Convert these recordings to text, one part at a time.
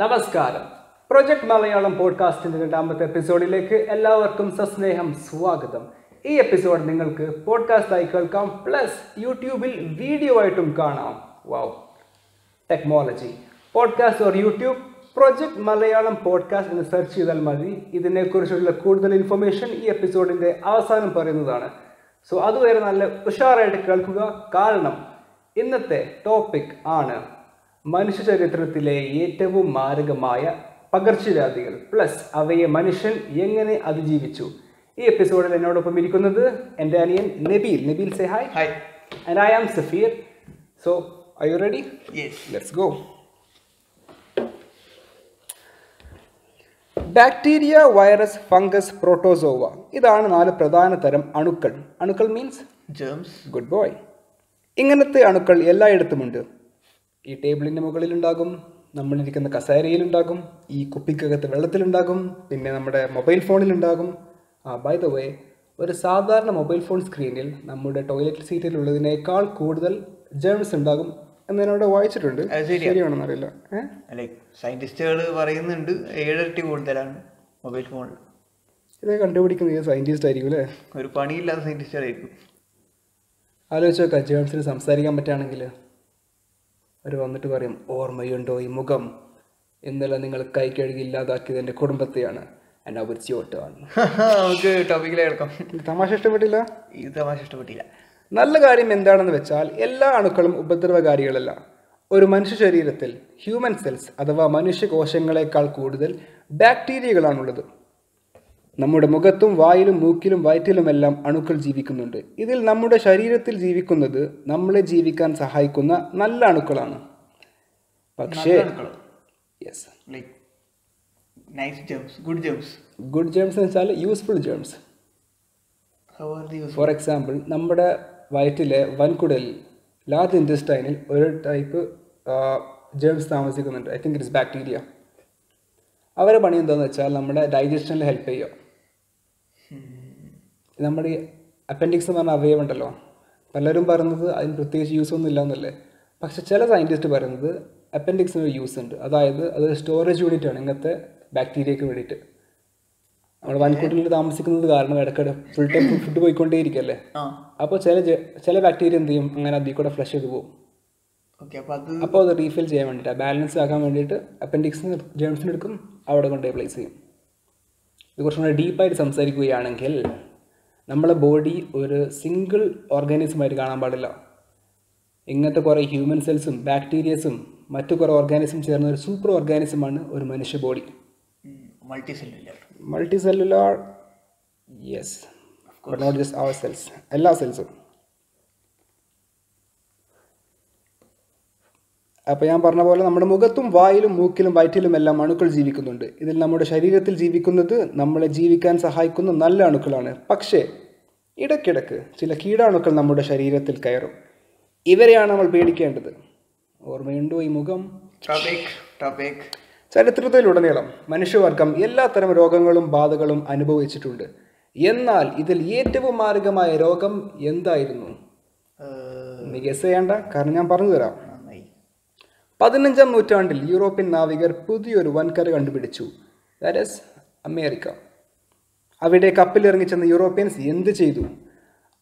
നമസ്കാരം. പ്രൊജക്ട് മലയാളം പോഡ്കാസ്റ്റിൻ്റെ രണ്ടാമത്തെ എപ്പിസോഡിലേക്ക് എല്ലാവർക്കും സസ്നേഹം സ്വാഗതം. ഈ എപ്പിസോഡ് നിങ്ങൾക്ക് പോഡ്കാസ്റ്റായി കേൾക്കാം, പ്ലസ് യൂട്യൂബിൽ വീഡിയോ ആയിട്ടും കാണാം. Wow technology podcast or YouTube project Malayalam podcast എന്ന് സെർച്ച് ചെയ്താൽ മതി. ഇതിനെക്കുറിച്ചുള്ള കൂടുതൽ ഇൻഫർമേഷൻ ഈ എപ്പിസോഡിൻ്റെ അവസാനം പറയുന്നതാണ്. സോ അതുവരെ നല്ല ഉഷാറായിട്ട് കേൾക്കുക. കാരണം ഇന്നത്തെ ടോപ്പിക് ആണ് മനുഷ്യ ചരിത്രത്തിലെ ഏറ്റവും മാരകമായ പകർച്ചവ്യാധികൾ, പ്ലസ് അവയെ മനുഷ്യൻ എങ്ങനെ അതിജീവിച്ചു. ഈ എപ്പിസോഡിൽ എന്നോടൊപ്പം ഇരിക്കുന്നത് എൻ്റെ അനിയൻ Nabeel. Nabeel say hi. Hi. And I am Safeer. So are you ready? Yes, let's go. Bacteria, virus, fungus, protozoa, ഇതാണ് 4 പ്രധാന തരം അണുക്കൾ. അണുക്കൾ മീൻസ് ജേംസ്. Good boy. ഇങ്ങനത്തെ അണുക്കൾ എല്ലായിടത്തുമുണ്ട്. ഈ ടേബിളിൻ്റെ മുകളിലുണ്ടാകും, നമ്മളിരിക്കുന്ന കസേരയിലുണ്ടാകും, ഈ കുപ്പിക്കകത്ത് വെള്ളത്തിലുണ്ടാകും, പിന്നെ നമ്മുടെ മൊബൈൽ ഫോണിലുണ്ടാകും. ബൈ ദ വേ, ഒരു സാധാരണ മൊബൈൽ ഫോൺ സ്ക്രീനിൽ നമ്മുടെ ടോയ്ലറ്റ് സീറ്റിലുള്ളതിനേക്കാൾ കൂടുതൽ ജേംസ് ഉണ്ടാകും എന്നോട് വായിച്ചിട്ടുണ്ട്. ശരിയാണെന്നറിയില്ല. സയന്റിസ്റ്റുകൾ പറയുന്നുണ്ട് 7 ഇരട്ടി കൂടുതലാണ് മൊബൈൽ ഫോണിൽ. ഇത് കണ്ടുപിടിക്കുന്നത് സയന്റിസ്റ്റ് ആയിരിക്കും അല്ലേ? ഒരു പണിയില്ലാത്ത സയന്റിസ്റ്റുകളായിരിക്കും. ആലോചിച്ച് നോക്കാം, ജേംസിന് സംസാരിക്കാൻ പറ്റുകയാണെങ്കിൽ അവർ വന്നിട്ട് പറയും, ഓർമ്മയുണ്ടോ ഈ മുഖം, ഇന്നലെ നിങ്ങൾ കൈ കഴുകി ഇല്ലാതാക്കിയത് എൻ്റെ കുടുംബത്തെയാണ്. എൻ്റെ അപരിചിയോട്ടാണ്. നമുക്ക് ടോപ്പിക്കിലേക്കാം. തമാശ ഇഷ്ടപ്പെട്ടില്ല? ഈ തമാശ ഇഷ്ടപ്പെട്ടില്ല. നല്ല കാര്യം എന്താണെന്ന് വെച്ചാൽ എല്ലാ അണുക്കളും ഉപദ്രവകാരികളല്ല. ഒരു മനുഷ്യ ശരീരത്തിൽ ഹ്യൂമൻ സെൽസ് അഥവാ മനുഷ്യകോശങ്ങളെക്കാൾ കൂടുതൽ ബാക്ടീരിയകളാണുള്ളത്. നമ്മുടെ മുഖത്തും വായിലും മൂക്കിലും വയറ്റിലുമെല്ലാം അണുക്കൾ ജീവിക്കുന്നുണ്ട്. ഇതിൽ നമ്മുടെ ശരീരത്തിൽ ജീവിക്കുന്നത് നമ്മളെ ജീവിക്കാൻ സഹായിക്കുന്ന നല്ല അണുക്കളാണ്. പക്ഷേ yes, nice germs, good germs. Good germs എന്ന് വെച്ചാൽ യൂസ്ഫുൾ ജേംസ്. ഫോർ എക്സാമ്പിൾ, നമ്മുടെ വയറ്റിലെ വൻകുടലിൽ, ലാർജ് ഇൻറ്റെസ്റ്റൈനിൽ ഒരു ടൈപ്പ് ജേംസ് താമസിക്കുന്നുണ്ട്. I think it is bacteria. അവരെ പണി എന്താണെന്ന് വെച്ചാൽ നമ്മുടെ ഡൈജഷനിൽ ഹെൽപ്പ് ചെയ്യുക. നമ്മുടെ ഈ അപ്പൻഡിക്സ് എന്ന് പറഞ്ഞ അവയവുണ്ടല്ലോ, പലരും പറയുന്നത് അതിന് പ്രത്യേകിച്ച് യൂസ് ഒന്നും ഇല്ല എന്നല്ലേ. പക്ഷെ ചില സയൻറ്റിസ്റ്റ് പറയുന്നത് അപ്പൻഡിക്സിന് ഒരു യൂസ് ഉണ്ട്. അതായത് അത് സ്റ്റോറേജ് യൂണിറ്റ് ആണ് ഇങ്ങനത്തെ ബാക്ടീരിയക്ക് വേണ്ടിയിട്ട്. നമ്മൾ വൻകൂട്ടിൽ താമസിക്കുന്നത് കാരണം ഇടയ്ക്കിടെ ഫുൾ ടൈം ഫുഡ് പോയിക്കൊണ്ടേയിരിക്കല്ലേ. അപ്പോൾ ചില ബാക്ടീരിയ എന്ത് ചെയ്യും, അങ്ങനെ അതിൽ കൂടെ ഫ്ലഷ് ചെയ്ത് പോകും. അപ്പോൾ അത് റീഫിൽ ചെയ്യാൻ വേണ്ടിയിട്ടാണ്, ബാലൻസ് ആക്കാൻ വേണ്ടിയിട്ട് അപ്പൻഡിക്സിന് ജേംസിന് എടുക്കും, അവിടെ കൊണ്ടുപോയി പ്ലേസ് ചെയ്യും. ഇത് കുറച്ചും കൂടെ ഡീപ്പായിട്ട് സംസാരിക്കുകയാണെങ്കിൽ, നമ്മളെ ബോഡി ഒരു സിംഗിൾ ഓർഗാനിസമായിട്ട് കാണാൻ പാടില്ല. ഇങ്ങനത്തെ കുറേ ഹ്യൂമൻ സെൽസും ബാക്ടീരിയസും മറ്റു കുറേ ഓർഗാനിസം ചേർന്ന ഒരു സൂപ്പർ ഓർഗാനിസമാണ് ഒരു മനുഷ്യ body. Multi cellular. Yes, but not just our cells, എല്ലാ സെൽസും. അപ്പോൾ ഞാൻ പറഞ്ഞ പോലെ നമ്മുടെ മുഖത്തും വായിലും മൂക്കിലും വയറ്റിലുമെല്ലാം അണുക്കൾ ജീവിക്കുന്നുണ്ട്. ഇതിൽ നമ്മുടെ ശരീരത്തിൽ ജീവിക്കുന്നത് നമ്മളെ ജീവിക്കാൻ സഹായിക്കുന്ന നല്ല അണുക്കളാണ്. പക്ഷേ ഇടയ്ക്കിടയ്ക്ക് ചില കീടാണുക്കൾ നമ്മുടെ ശരീരത്തിൽ കയറും. ഇവരെയാണ് നമ്മൾ പേടിക്കേണ്ടത്. ഓർമ്മയുണ്ടോ ഈ മുഖം? ചരിത്രത്തിലുടനീളം മനുഷ്യവർഗം എല്ലാത്തരം രോഗങ്ങളും ബാധകളും അനുഭവിച്ചിട്ടുണ്ട്. എന്നാൽ ഇതിൽ ഏറ്റവും മാരകമായ രോഗം എന്തായിരുന്നു? ഗസ് ചെയ്യേണ്ട, കാരണം ഞാൻ പറഞ്ഞു തരാം. 15-ാം നൂറ്റാണ്ടിൽ യൂറോപ്യൻ നാവികർ പുതിയൊരു വൻകര കണ്ടുപിടിച്ചു, ദാറ്റ് ഈസ് അമേരിക്ക. അവിടെ കപ്പലിറങ്ങിച്ചെന്ന യൂറോപ്യൻസ് എന്ത് ചെയ്തു?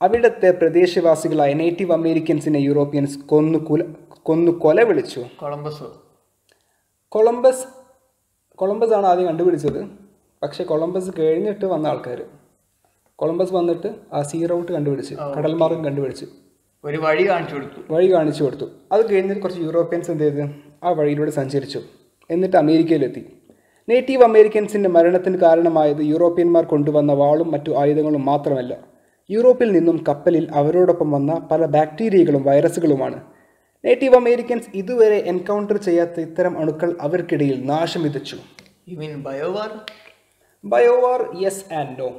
അവിടുത്തെ പ്രദേശവാസികളായ നേറ്റീവ് അമേരിക്കൻസിനെ യൂറോപ്യൻസ് കൊന്നു കൊല വിളിച്ചു. കൊളംബസ് ആണ് ആദ്യം കണ്ടുപിടിച്ചത്. പക്ഷേ കൊളംബസ് കഴിഞ്ഞിട്ട് വന്ന ആൾക്കാർ, കൊളംബസ് വന്നിട്ട് ആ സീ റൂട്ട് കണ്ടുപിടിച്ചു, കടൽമാർഗം കണ്ടുപിടിച്ചു, ഒരു വഴി കാണിച്ചു കൊടുത്തു. അത് കഴിഞ്ഞിട്ട് കുറച്ച് യൂറോപ്യൻസ് എന്ത് ചെയ്ത് ആ വഴിയിലൂടെ സഞ്ചരിച്ചു, എന്നിട്ട് അമേരിക്കയിലെത്തി. നേറ്റീവ് അമേരിക്കൻസിൻ്റെ മരണത്തിന് കാരണമായത് യൂറോപ്യന്മാർ കൊണ്ടുവന്ന വാളും മറ്റു ആയുധങ്ങളും മാത്രമല്ല, യൂറോപ്പിൽ നിന്നും കപ്പലിൽ അവരോടൊപ്പം വന്ന പല ബാക്ടീരിയകളും വൈറസുകളുമാണ്. നേറ്റീവ് അമേരിക്കൻസ് ഇതുവരെ എൻകൗണ്ടർ ചെയ്യാത്ത ഇത്തരം അണുക്കൾ അവർക്കിടയിൽ നാശം വിതച്ചു. You mean biowar? Yes and no.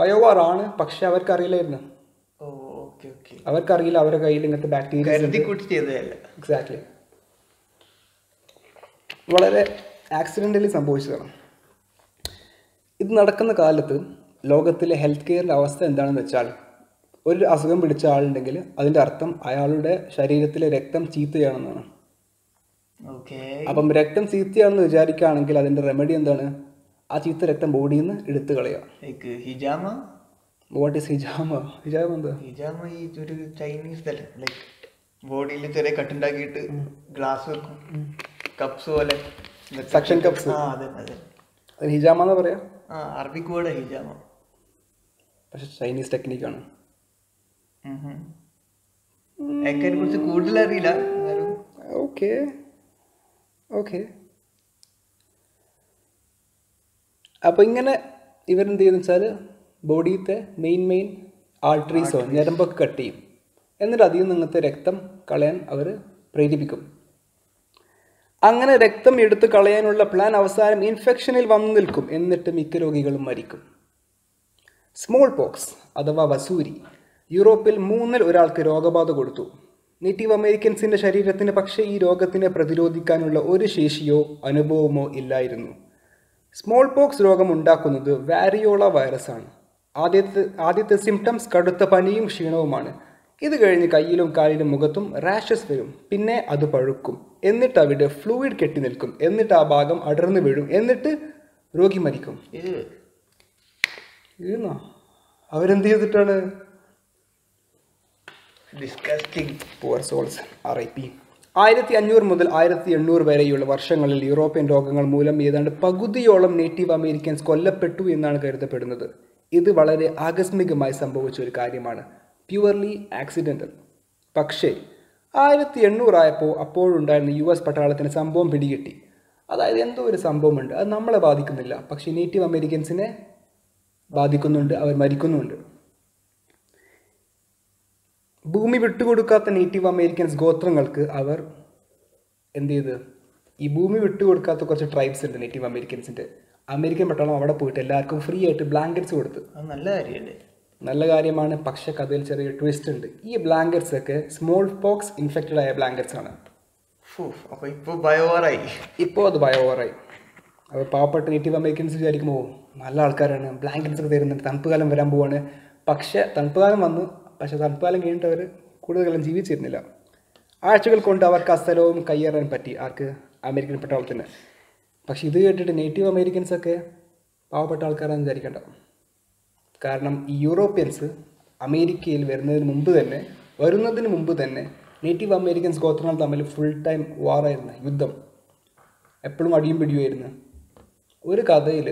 Biowar ആണ്, പക്ഷെ അവർക്കറിയില്ലായിരുന്നു. അവർക്കറിയില്ല അവരുടെ കയ്യിൽ ഇങ്ങനത്തെ ബാക്ടീരിയ. എക്സാക്ട്ലി, വളരെ ആക്സിഡൻ്റലി സംഭവിച്ചതാണ്. ഇത് നടക്കുന്ന കാലത്ത് ലോകത്തിലെ ഹെൽത്ത് കെയറിൻ്റെ അവസ്ഥ എന്താണെന്ന് വെച്ചാൽ, ഒരു അസുഖം പിടിച്ച ആളുണ്ടെങ്കിൽ അതിൻ്റെ അർത്ഥം അയാളുടെ ശരീരത്തിലെ രക്തം ചീത്തയാണെന്നാണ്. അപ്പം രക്തം ചീത്തയാണെന്ന് വിചാരിക്കുകയാണെങ്കിൽ അതിന്റെ റെമഡി എന്താണ്? ആ ചീത്ത രക്തം ബോഡിയിൽ നിന്ന് എടുത്തു കളയുക. What is ഹിജാമ? ഹിജാമ എന്താ? ഹിജാമ ഈ ഒരു ചൈനീസ് അല്ലേ, ലൈക്ക് ബോഡിയിൽ ചെറിയ കട്ടുണ്ടാക്കിയിട്ട് ഗ്ലാസ് വെക്കും, കപ്സ് പോലെ സക്ഷൻ കപ്സ്. ആ അതെ അതെ, അതിന് ഹിജാമ എന്ന് പറയാം. ആ അറബിക് വേർഡ് ഹിജാമ, പക്ഷെ ചൈനീസ് ടെക്നിക്കാണ്. എക്കനെ കുറിച്ച് കൂടുതൽ അറിയില്ല. Okay okay. അപ്പോൾ ഇങ്ങനെ ഇവരെന്ത് ചെയ്യുന്ന വെച്ചാൽ ബോഡിയിലത്തെ മെയിൻ ആർട്ടറീസോ ഞരമ്പൊക്കെ കട്ട് ചെയ്യും, എന്നിട്ട് അതിൽ നിന്നത്തെ രക്തം കളയാൻ അവർ പ്രേരിപ്പിക്കും. അങ്ങനെ രക്തം എടുത്ത് കളയാനുള്ള പ്ലാൻ അവസാനം ഇൻഫെക്ഷനിൽ വന്നു നിൽക്കും, എന്നിട്ട് മിക്ക രോഗികളും മരിക്കും. സ്മോൾ പോക്സ് അഥവാ വസൂരി യൂറോപ്പിൽ 3-ൽ 1 രോഗബാധ കൊടുത്തു. നേറ്റീവ് അമേരിക്കൻസിൻ്റെ ശരീരത്തിന് പക്ഷേ ഈ രോഗത്തിനെ പ്രതിരോധിക്കാനുള്ള ഒരു ശേഷിയോ അനുഭവമോ ഇല്ലായിരുന്നു. സ്മോൾ പോക്സ് രോഗം ഉണ്ടാക്കുന്നത് വാരിയോള വൈറസാണ്. ആദ്യത്തെ സിംറ്റംസ് കടുത്ത പനിയും ക്ഷീണവുമാണ്. ഇത് കഴിഞ്ഞ് കയ്യിലും കാലിലും മുഖത്തും റാഷസ് വരും, പിന്നെ അത് പഴുക്കും, എന്നിട്ട് അവിടെ ഫ്ലൂയിഡ് കെട്ടി നിൽക്കും, എന്നിട്ട് ആ ഭാഗം അടർന്നു വീഴും, എന്നിട്ട് രോഗി മരിക്കും. അവരെന്ത് ചെയ്തിട്ടാണ്? Disgusting poor souls. RIP. 1500 മുതൽ 1800 വരെയുള്ള വർഷങ്ങളിൽ യൂറോപ്യൻ രോഗങ്ങൾ മൂലം ഏതാണ്ട് പകുതിയോളം നേറ്റീവ് അമേരിക്കൻസ് കൊല്ലപ്പെട്ടു എന്നാണ് കരുതപ്പെടുന്നത്. ഇത് വളരെ ആകസ്മികമായി സംഭവിച്ച ഒരു കാര്യമാണ്, പ്യുവർലി ആക്സിഡൻ്റൽ. പക്ഷേ 1800 ആയപ്പോൾ അപ്പോഴുണ്ടായിരുന്ന US പട്ടാളത്തിന് സംഭവം പിടികിട്ടി. അതായത് എന്തോ ഒരു സംഭവമുണ്ട്, അത് നമ്മളെ ബാധിക്കുന്നില്ല, പക്ഷേ നേറ്റീവ് അമേരിക്കൻസിനെ ബാധിക്കുന്നുണ്ട്, അവർ മരിക്കുന്നുണ്ട്. ഭൂമി വിട്ടുകൊടുക്കാത്ത നേറ്റീവ് അമേരിക്കൻസ് ഗോത്രങ്ങൾക്ക് അവർ എന്ത് ചെയ്ത്, ഈ ഭൂമി വിട്ടുകൊടുക്കാത്ത കുറച്ച് ട്രൈബ്സ് ഉണ്ട് നേറ്റീവ് അമേരിക്കൻസിൻ്റെ, അമേരിക്കൻ പട്ടാളം അവിടെ പോയിട്ട് എല്ലാവർക്കും ഫ്രീ ആയിട്ട് ബ്ലാങ്കറ്റ്സ് കൊടുത്ത്. നല്ല കാര്യമല്ലേ? നല്ല കാര്യമാണ്, പക്ഷേ കഥയിൽ ചെറിയ ട്വിസ്റ്റ് ഉണ്ട്. ഈ ബ്ലാങ്കറ്റ്സ് ഒക്കെ സ്മോൾ പോക്സ് ഇൻഫെക്റ്റഡ് ആയ ബ്ലാങ്കറ്റ്സ് ആണ്. അപ്പോൾ ഇപ്പോൾ അത് ബയോവറായി. അപ്പോൾ പാവപ്പെട്ട നേറ്റീവ് അമേരിക്കൻസ് വിചാരിക്കുമ്പോൾ നല്ല ആൾക്കാരാണ്, ബ്ലാങ്കറ്റ്സ് ഒക്കെ തരുന്നുണ്ട്, തണുപ്പുകാലം വരാൻ പോവാണ്. പക്ഷേ തണുപ്പുകാലം വന്നു, പക്ഷേ തണുപ്പുകാലം കഴിഞ്ഞിട്ട് അവർ കൂടുതലും ജീവിച്ചിരുന്നില്ല. ആഴ്ചകൾ കൊണ്ട് അവർക്ക് അസ്ഥലവും കയ്യേറാൻ പറ്റി, ആർക്ക്? അമേരിക്കൻ പട്ടാളത്തിന്. പക്ഷേ ഇത് കേട്ടിട്ട് നേറ്റീവ് അമേരിക്കൻസൊക്കെ പാവപ്പെട്ട ആൾക്കാരാണെന്ന് വിചാരിക്കേണ്ട. കാരണം ഈ യൂറോപ്യൻസ് അമേരിക്കയിൽ വരുന്നതിന് മുമ്പ് തന്നെ നേറ്റീവ് അമേരിക്കൻസ് ഗോത്രങ്ങൾ തമ്മിൽ ഫുൾ ടൈം വാറായിരുന്നു, യുദ്ധം, എപ്പോഴും അടിയും പിടിയുമായിരുന്നു. ഒരു കഥയിൽ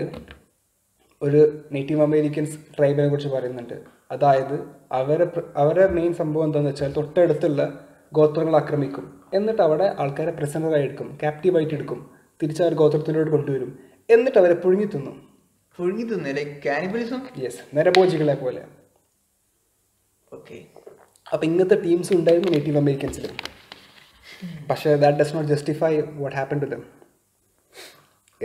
ഒരു നേറ്റീവ് അമേരിക്കൻസ് ട്രൈബിനെ കുറിച്ച് പറയുന്നുണ്ട്. അതായത് അവരെ മെയിൻ സംഭവം എന്താണെന്ന് വെച്ചാൽ തൊട്ടടുത്തുള്ള ഗോത്രങ്ങൾ ആക്രമിക്കും, എന്നിട്ട് അവിടെ ആൾക്കാരെ പ്രിസണറായി എടുക്കും, ക്യാപ്റ്റീവായിട്ട് എടുക്കും, തിരിച്ച് അവർ ഗോത്രത്തിലോട്ട് കൊണ്ടുവരും, എന്നിട്ട് അവരെ പുഴുങ്ങി തിന്നും. യെസ്, നരഭോജികളെ പോലെ. ഓക്കെ, അപ്പം ഇങ്ങനത്തെ ടീംസ് ഉണ്ടായിരുന്നു നേറ്റീവ് അമേരിക്കൻസിൽ. പക്ഷേ that does not justify what happen to them.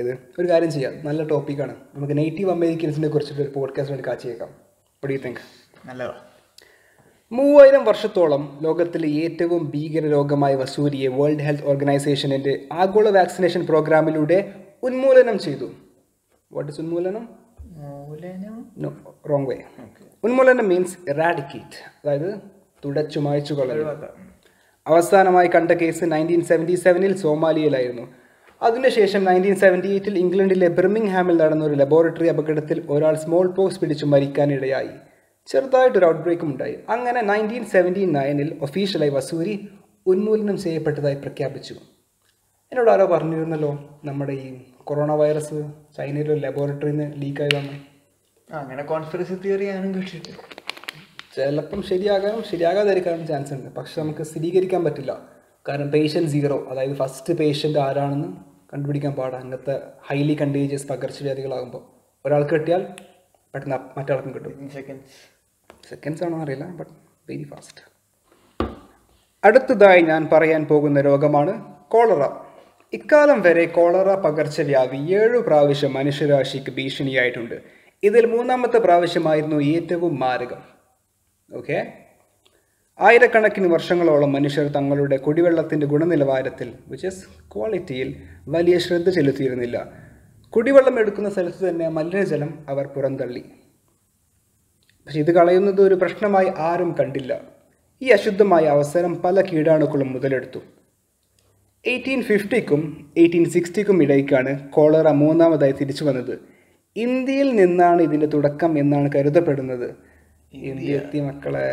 ഇത് ഒരു കാര്യം ചെയ്യാം, നല്ല ടോപ്പിക്കാണ്, നമുക്ക് നേറ്റീവ് അമേരിക്കൻസിനെ കുറിച്ചിട്ട് ഒരു പോഡ്കാസ്റ്റ് വേണ്ടി കാച്ചിയേക്കാം. What do you think? നല്ലതാ. 3000 വർഷത്തോളം ലോകത്തിലെ ഏറ്റവും ഭീകര രോഗമായ വസൂരിയെ വേൾഡ് ഹെൽത്ത് ഓർഗനൈസേഷൻ്റെ ആഗോള വാക്സിനേഷൻ പ്രോഗ്രാമിലൂടെ ഉന്മൂലനം ചെയ്തു. വാട്ട് ഇസ് ഉന്മൂലനം? No, wrong way. ഉന്മൂലനം മീൻസ് എറാഡിക്കേറ്റ്, അതായത് തുടച്ചു മായ്ച്ചു കളയുക. അവസാനമായി കണ്ട കേസ് 1977-ൽ സോമാലിയയിലായിരുന്നു. അതിനുശേഷം 1978-ൽ ഇംഗ്ലണ്ടിലെ ബർമിംഗ്ഹാമിൽ നടന്ന ഒരു ലബോറട്ടറി അപകടത്തിൽ ഒരാൾ സ്മോൾ പോക്സ് പിടിച്ചു മരിക്കാനിടയായി. ചെറുതായിട്ടൊരു ഔട്ട്ബ്രേക്കും ഉണ്ടായി. അങ്ങനെ 1979-ൽ ഒഫീഷ്യലായി വസൂരി ഉന്മൂലനം ചെയ്യപ്പെട്ടതായി പ്രഖ്യാപിച്ചു. എന്നോട് ആരോ പറഞ്ഞിരുന്നല്ലോ, നമ്മുടെ ഈ കൊറോണ വൈറസ് ചൈനയിലെ ലബോറട്ടറിയിൽ നിന്ന് ലീക്കായതാണ്. അങ്ങനെ കോൺസ്പിറസി തിയറി ആണെന്ന് കേട്ടിട്ട് ചിലപ്പം ശരിയാകാനും ശരിയാകാതിരിക്കാനും ചാൻസ് ഉണ്ട്, പക്ഷെ നമുക്ക് സ്ഥിരീകരിക്കാൻ പറ്റില്ല. കാരണം പേഷ്യൻറ്റ് 0, അതായത് ഫസ്റ്റ് പേഷ്യൻ്റ് ആരാണെന്ന് കണ്ടുപിടിക്കാൻ പാടാണ്. അങ്ങനത്തെ ഹൈലി കണ്ടീജിയസ് പകർച്ചവ്യാധികളാകുമ്പോൾ ഒരാൾക്ക് കിട്ടിയാൽ പെട്ടെന്ന് മറ്റാൾക്കും കിട്ടും. സെക്കൻഡ്സ് ആണോ അറിയില്ല, ബട്ട് വെരി ഫാസ്റ്റ്. അടുത്തതായി ഞാൻ പറയാൻ പോകുന്ന രോഗമാണ് കോളറ. ഇക്കാലം വരെ കോളറ പകർച്ചവ്യാധി 7 പ്രാവശ്യം മനുഷ്യരാശിക്ക് ഭീഷണിയായിട്ടുണ്ട്. ഇതിൽ 3ാമത്തെ പ്രാവശ്യമായിരുന്നു ഏറ്റവും മാരകം. ഓക്കെ, 1000കണക്കിന് വർഷങ്ങളോളം മനുഷ്യർ തങ്ങളുടെ കുടിവെള്ളത്തിൻ്റെ ഗുണനിലവാരത്തിൽ, വിച്ച് ഈസ് ക്വാളിറ്റിയിൽ, വലിയ ശ്രദ്ധ ചെലുത്തിയിരുന്നില്ല. കുടിവെള്ളം എടുക്കുന്ന സ്ഥലത്ത് തന്നെ മലിനജലം അവർ പുറന്തള്ളി. പക്ഷെ ഇത് കളയുന്നത് ഒരു പ്രശ്നമായി ആരും കണ്ടില്ല. ഈ അശുദ്ധമായ അവസരം പല കീടാണുക്കളും മുതലെടുത്തു. 1850ക്കും 1860ക്കും ഇടയ്ക്കാണ് കോളറ മൂന്നാമതായി തിരിച്ചു വന്നത്. ഇന്ത്യയിൽ നിന്നാണ് ഇതിൻ്റെ തുടക്കം എന്നാണ് കരുതപ്പെടുന്നത്. ഇന്ത്യത്തെ മക്കളെ,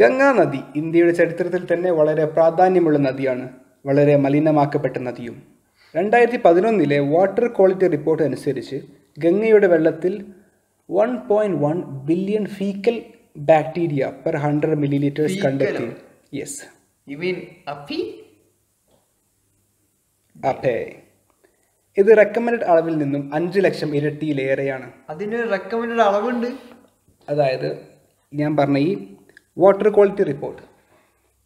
ഗംഗാ നദി ഇന്ത്യയുടെ ചരിത്രത്തിൽ തന്നെ വളരെ പ്രാധാന്യമുള്ള നദിയാണ്, വളരെ മലിനമാക്കപ്പെട്ട നദിയും. 2011 വാട്ടർ ക്വാളിറ്റി റിപ്പോർട്ട് അനുസരിച്ച് ഗംഗയുടെ വെള്ളത്തിൽ 1.1 billion faecal bacteria per 100 millilitres കണ്ടെത്തി. യെസ്, ഇത് റെക്കമെൻഡ് അളവിൽ നിന്നും 5 ലക്ഷം ഇരട്ടിയിലേറെയാണ്. അതിനൊരു റെക്കമെൻഡ് അളവുണ്ട്. അതായത് ഞാൻ പറഞ്ഞ ഈ വാട്ടർ ക്വാളിറ്റി റിപ്പോർട്ട്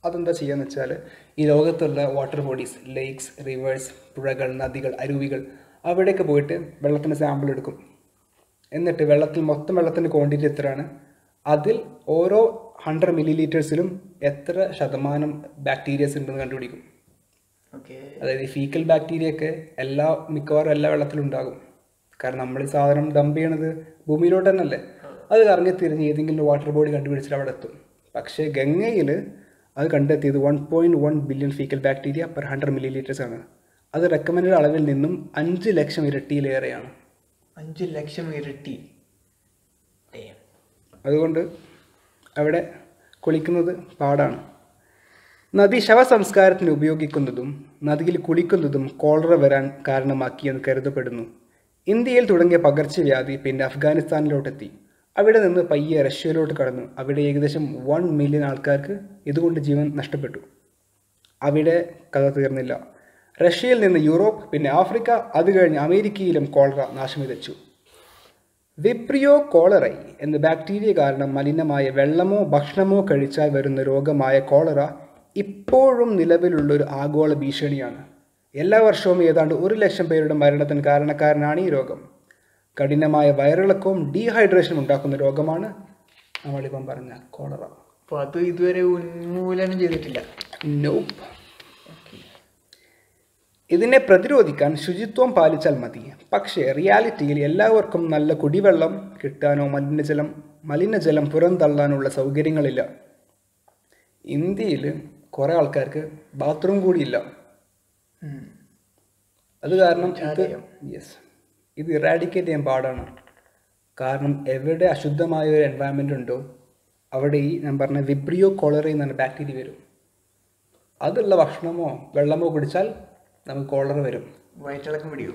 അതെന്താ ചെയ്യാന്ന് വെച്ചാൽ, ഈ ലോകത്തുള്ള വാട്ടർ ബോഡീസ്, ലേക്സ്, റിവേഴ്സ്, പുഴകൾ, നദികൾ, അരുവികൾ, അവിടെയൊക്കെ പോയിട്ട് വെള്ളത്തിന് സാമ്പിൾ എടുക്കും. എന്നിട്ട് വെള്ളത്തിൽ മൊത്തം വെള്ളത്തിൻ്റെ ക്വാണ്ടിറ്റി എത്രയാണ്, അതിൽ ഓരോ 100 മില്ലിലിറ്റേഴ്സിലും എത്ര ശതമാനം ബാക്ടീരിയസ് ഉണ്ടെന്ന് കണ്ടുപിടിക്കും. അതായത് ഈ ഫീക്കൽ ബാക്ടീരിയ ഒക്കെ മിക്കവാറും എല്ലാ വെള്ളത്തിലും ഉണ്ടാകും. കാരണം നമ്മൾ ഈ സാധനം ഡംപ് ചെയ്യണത് ഭൂമിയിലോട്ട് തന്നെയല്ലേ. അത് കറങ്ങി തിരിഞ്ഞ് ഏതെങ്കിലും വാട്ടർ ബോഡി കണ്ടുപിടിച്ചിട്ട് അവിടെ എത്തും. പക്ഷേ ഗംഗയിൽ അത് കണ്ടെത്തിയത് 1.1 billion faecal bacteria per 100 millilitres ആണ്. അത് റെക്കമെൻഡ് അളവിൽ നിന്നും 5 ലക്ഷം ഇരട്ടിയിലേറെയാണ്. 5 ലക്ഷം ഇരട്ടി. അതുകൊണ്ട് അവിടെ കുളിക്കുന്നത് പാടാണ്. നദി ശവസംസ്കാരത്തിന് ഉപയോഗിക്കുന്നതും നദിയിൽ കുളിക്കുന്നതും കോളറ വരാൻ കാരണമാക്കിയെന്ന് കരുതപ്പെടുന്നു. ഇന്ത്യയിൽ തുടങ്ങിയ പകർച്ചവ്യാധി പിന്നെ അഫ്ഗാനിസ്ഥാനിലോട്ടെത്തി. അവിടെ നിന്ന് പയ്യെ റഷ്യയിലോട്ട് കടന്നു. അവിടെ ഏകദേശം 1 മില്യൺ ആൾക്കാർക്ക് ഇതുകൊണ്ട് ജീവൻ നഷ്ടപ്പെട്ടു. അവിടെ കഥ തീർന്നില്ല. റഷ്യയിൽ നിന്ന് യൂറോപ്പ്, പിന്നെ ആഫ്രിക്ക, അത് കഴിഞ്ഞ് അമേരിക്കയിലും കോളറ നാശം വിതച്ചു. വിബ്രിയോ കോളറി എന്ന ബാക്ടീരിയ കാരണം മലിനമായ വെള്ളമോ ഭക്ഷണമോ കഴിച്ചാൽ വരുന്ന രോഗമായ കോളറ ഇപ്പോഴും നിലവിലുള്ളൊരു ആഗോള ഭീഷണിയാണ്. എല്ലാ വർഷവും ഏതാണ്ട് 1 ലക്ഷം പേരുടെ മരണത്തിന് കാരണക്കാരനാണ് ഈ രോഗം. കഠിനമായ വയറിളക്കവും ഡീഹൈഡ്രേഷനും ഉണ്ടാക്കുന്ന രോഗമാണ് നമ്മളിപ്പം പറഞ്ഞ കോളറ. അപ്പോൾ അത് ഇതുവരെ ഉന്മൂലനം ചെയ്തിട്ടില്ല. ഇതിനെ പ്രതിരോധിക്കാൻ ശുചിത്വം പാലിച്ചാൽ മതി. പക്ഷേ റിയാലിറ്റിയിൽ എല്ലാവർക്കും നല്ല കുടിവെള്ളം കിട്ടാനോ മലിനജലം പുറന്തള്ളാനുള്ള സൗകര്യങ്ങളില്ല. ഇന്ത്യയിൽ കുറേ ആൾക്കാർക്ക് ബാത്റൂം കൂടിയില്ല. അത് കാരണം ഇത് ഇറാഡിക്കേറ്റ് ചെയ്യാൻ പാടാണ്. കാരണം എവിടെ അശുദ്ധമായ ഒരു എൻവയൺമെൻ്റ് ഉണ്ടോ അവിടെ ഈ ഞാൻ പറഞ്ഞ വിബ്രിയോ കോളറി എന്നാണ് ബാക്ടീരിയ വരും. അതുള്ള ഭക്ഷണമോ വെള്ളമോ കുടിച്ചാൽ നമുക്ക് കോളറ വരും. വയറ്റിളക്കം പിടിയോ?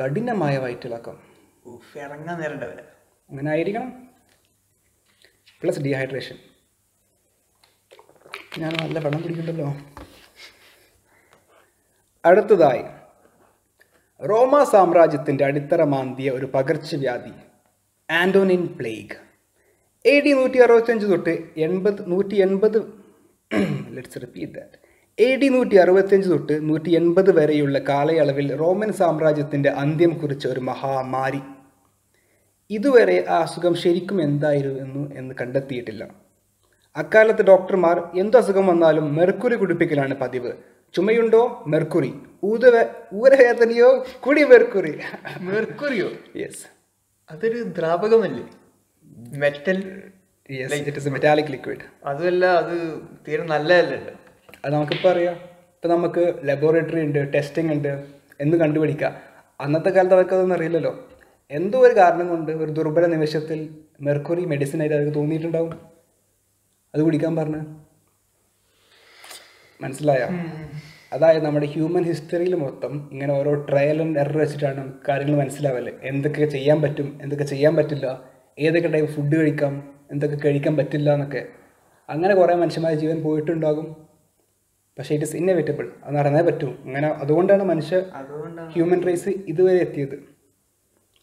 കഠിനമായ വയറ്റിളക്കം, ഇറങ്ങാൻ നേരണ്ടാവില്ല, അങ്ങനെ ആയിരിക്കണം. Plus dehydration. ഞാൻ നല്ല വെള്ളം കുടിക്കണ്ടല്ലോ. അടുത്തതായി റോമ സാമ്രാജ്യത്തിൻ്റെ അടിത്തറ മാന്തിയ ഒരു പകർച്ചവ്യാധി ആൻടോനിൻ പ്ലേഗ്. AD 165 തൊട്ട് 180 വരെയുള്ള കാലയളവിൽ റോമൻ സാമ്രാജ്യത്തിൻ്റെ അന്ത്യം കുറിച്ച ഒരു മഹാമാരി. ഇതുവരെ ആ അസുഖം ശരിക്കും എന്തായിരുന്നു എന്ന് കണ്ടെത്തിയിട്ടില്ല. അക്കാലത്ത് ഡോക്ടർമാർ എന്തസുഖം വന്നാലും മെർക്കുറി കുടിപ്പിക്കലാണ് പതിവ്. ചുമയുണ്ടോ? മെർക്കുറി. ഊരവേദനയോ? കുടി മെർക്കുറി. മെർക്കുറിയോ? യെസ്, അതൊരു ദ്രാവകമല്ലേ, മെറ്റൽ. Metallic liquid. അതുമല്ല, അത് തീരെ നല്ലതല്ലല്ലോ. അത് നമുക്കിപ്പോൾ അറിയാം. ഇപ്പം നമുക്ക് ലബോറട്ടറി ഉണ്ട്, ടെസ്റ്റിംഗ് ഉണ്ട് എന്ന് കണ്ടുപിടിക്കുക. അന്നത്തെ കാലത്ത് അവർക്കതൊന്നും അറിയില്ലല്ലോ. എന്തോ ഒരു കാരണം കൊണ്ട് ഒരു ദുർബല നിമിഷത്തിൽ മെർക്കുറി മെഡിസിനായിട്ട് അവർക്ക് തോന്നിയിട്ടുണ്ടാവും. അത് കുടിക്കാൻ പറഞ്ഞു. മനസ്സിലായ? അതായത് നമ്മുടെ ഹ്യൂമൻ ഹിസ്റ്ററിയിൽ മൊത്തം ഇങ്ങനെ ഓരോ ട്രയൽ ആൻഡ് എറർ വെച്ചിട്ടാണ് കാര്യങ്ങൾ മനസ്സിലാവല്ലേ. എന്തൊക്കെ ചെയ്യാൻ പറ്റും, എന്തൊക്കെ ചെയ്യാൻ പറ്റില്ല, ഏതൊക്കെ ടൈപ്പ് ഫുഡ് കഴിക്കാം, എന്തൊക്കെ കഴിക്കാൻ പറ്റില്ല എന്നൊക്കെ. അങ്ങനെ കുറേ മനുഷ്യന്മാരുടെ ജീവൻ പോയിട്ടുണ്ടാകും. പക്ഷേ ഇറ്റ് ഇസ് ഇന്നെവിറ്റബിൾ, അത് നടന്നേ പറ്റും. അങ്ങനെ അതുകൊണ്ടാണ് ഹ്യൂമൻ റേസ് ഇതുവരെ എത്തിയത്.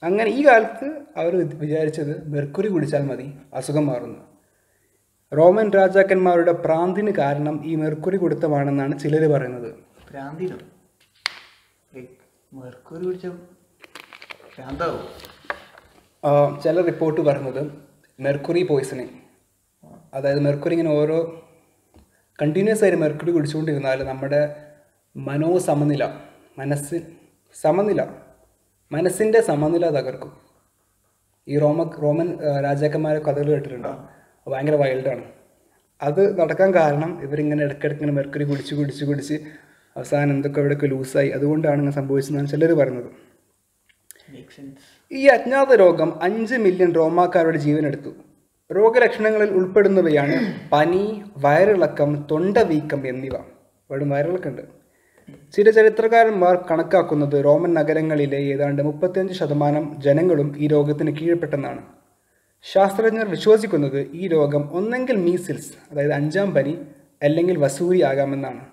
അങ്ങനെ ഈ കാലത്ത് അവർ വിചാരിച്ചത് മെർക്കുറി കുടിച്ചാൽ മതി, അസുഖം മാറുന്നു. റോമൻ രാജാക്കന്മാരുടെ പ്രാന്തിന് കാരണം ഈ മെർക്കുറി കുടിത്തമാണെന്നാണ് ചിലർ പറയുന്നത്. ചില റിപ്പോർട്ട് പറയുന്നത് മെർക്കുറി പോയിസണിങ്. അതായത് മെർക്കുറി ഇങ്ങനെ ഓരോ കണ്ടിന്യൂസ് ആയിട്ട് മെർക്കുറി കുടിച്ചുകൊണ്ടിരുന്നാൽ നമ്മുടെ മനസ്സിൻ്റെ സമനില തകർക്കും. ഈ റോമൻ രാജാക്കന്മാരെ കഥകൾ കേട്ടിട്ടുണ്ടോ? ഭയങ്കര വൈൽഡാണ്. അത് നടക്കാൻ കാരണം ഇവരിങ്ങനെ ഇടയ്ക്കിടയ്ക്ക് മെർക്കുറി കുടിച്ച് അവസാനം എന്തൊക്കെ ഇവിടെയൊക്കെ ലൂസായി, അതുകൊണ്ടാണ് ഇങ്ങനെ സംഭവിച്ചതെന്നാണ് ചിലർ പറയുന്നത്. ഈ അജ്ഞാത രോഗം 5 മില്യൺ റോമാക്കാരുടെ ജീവനെടുത്തു. രോഗലക്ഷണങ്ങളിൽ ഉൾപ്പെടുന്നവയാണ് പനി, വയറിളക്കം, തൊണ്ടവീക്കം എന്നിവ. ഇവിടെ വയറിളക്കം ഉണ്ട്. ചില ചരിത്രകാരന്മാർ കണക്കാക്കുന്നത് റോമൻ നഗരങ്ങളിലെ ഏതാണ്ട് 35% ജനങ്ങളും ഈ രോഗത്തിന് കീഴ്പ്പെട്ടെന്നാണ്. ശാസ്ത്രജ്ഞർ വിശ്വസിക്കുന്നത് ഈ രോഗം ഒന്നെങ്കിൽ മീസിൽസ്, അതായത് 5-ാം പനി, അല്ലെങ്കിൽ വസൂരി ആകാമെന്നാണ്.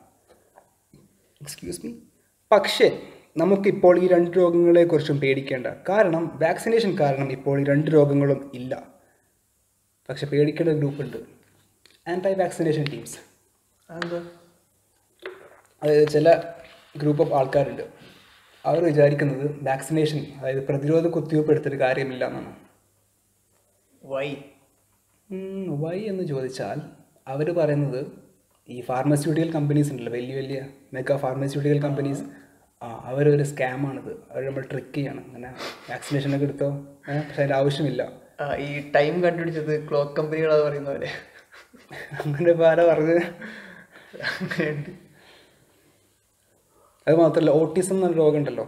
പക്ഷേ നമുക്കിപ്പോൾ ഈ രണ്ട് രോഗങ്ങളെക്കുറിച്ചും പേടിക്കേണ്ട, കാരണം വാക്സിനേഷൻ കാരണം ഇപ്പോൾ ഈ രണ്ട് രോഗങ്ങളും ഇല്ല. പക്ഷെ പേടിക്കേണ്ട ഗ്രൂപ്പുണ്ട്, ആൻറ്റി വാക്സിനേഷൻ ടീംസ്. അതായത് ചില ഗ്രൂപ്പ് ഓഫ് ആൾക്കാരുണ്ട്, അവർ വിചാരിക്കുന്നത് വാക്സിനേഷൻ, അതായത് പ്രതിരോധ കുത്തിവയ്പ്പ് എടുത്തിട്ട് കാര്യമില്ല എന്നാണ്. വൈ എന്ന് ചോദിച്ചാൽ അവർ പറയുന്നത് ഈ ഫാർമസ്യൂട്ടിക്കൽ കമ്പനീസ് ഉണ്ടല്ലോ, വലിയ വലിയ മെഗാ ഫാർമസ്യൂട്ടിക്കൽ കമ്പനീസ്, അവരൊരു സ്കാമാണിത്, അവർ നമ്മൾ ട്രിക്ക് ചെയ്യാണ്. അങ്ങനെ വാക്സിനേഷനൊക്കെ എടുത്തോ, പക്ഷെ അതിൻ്റെ ആവശ്യമില്ല. ഈ ടൈം കണ്ടുപിടിച്ചത് ക്ലോക്ക് കമ്പനികളാണ് പറയുന്ന പോലെ. അങ്ങനെ ആരാ പറഞ്ഞത്? അത് മാത്രമല്ല, ഓട്ടിസം എന്നൊരു രോഗമുണ്ടല്ലോ,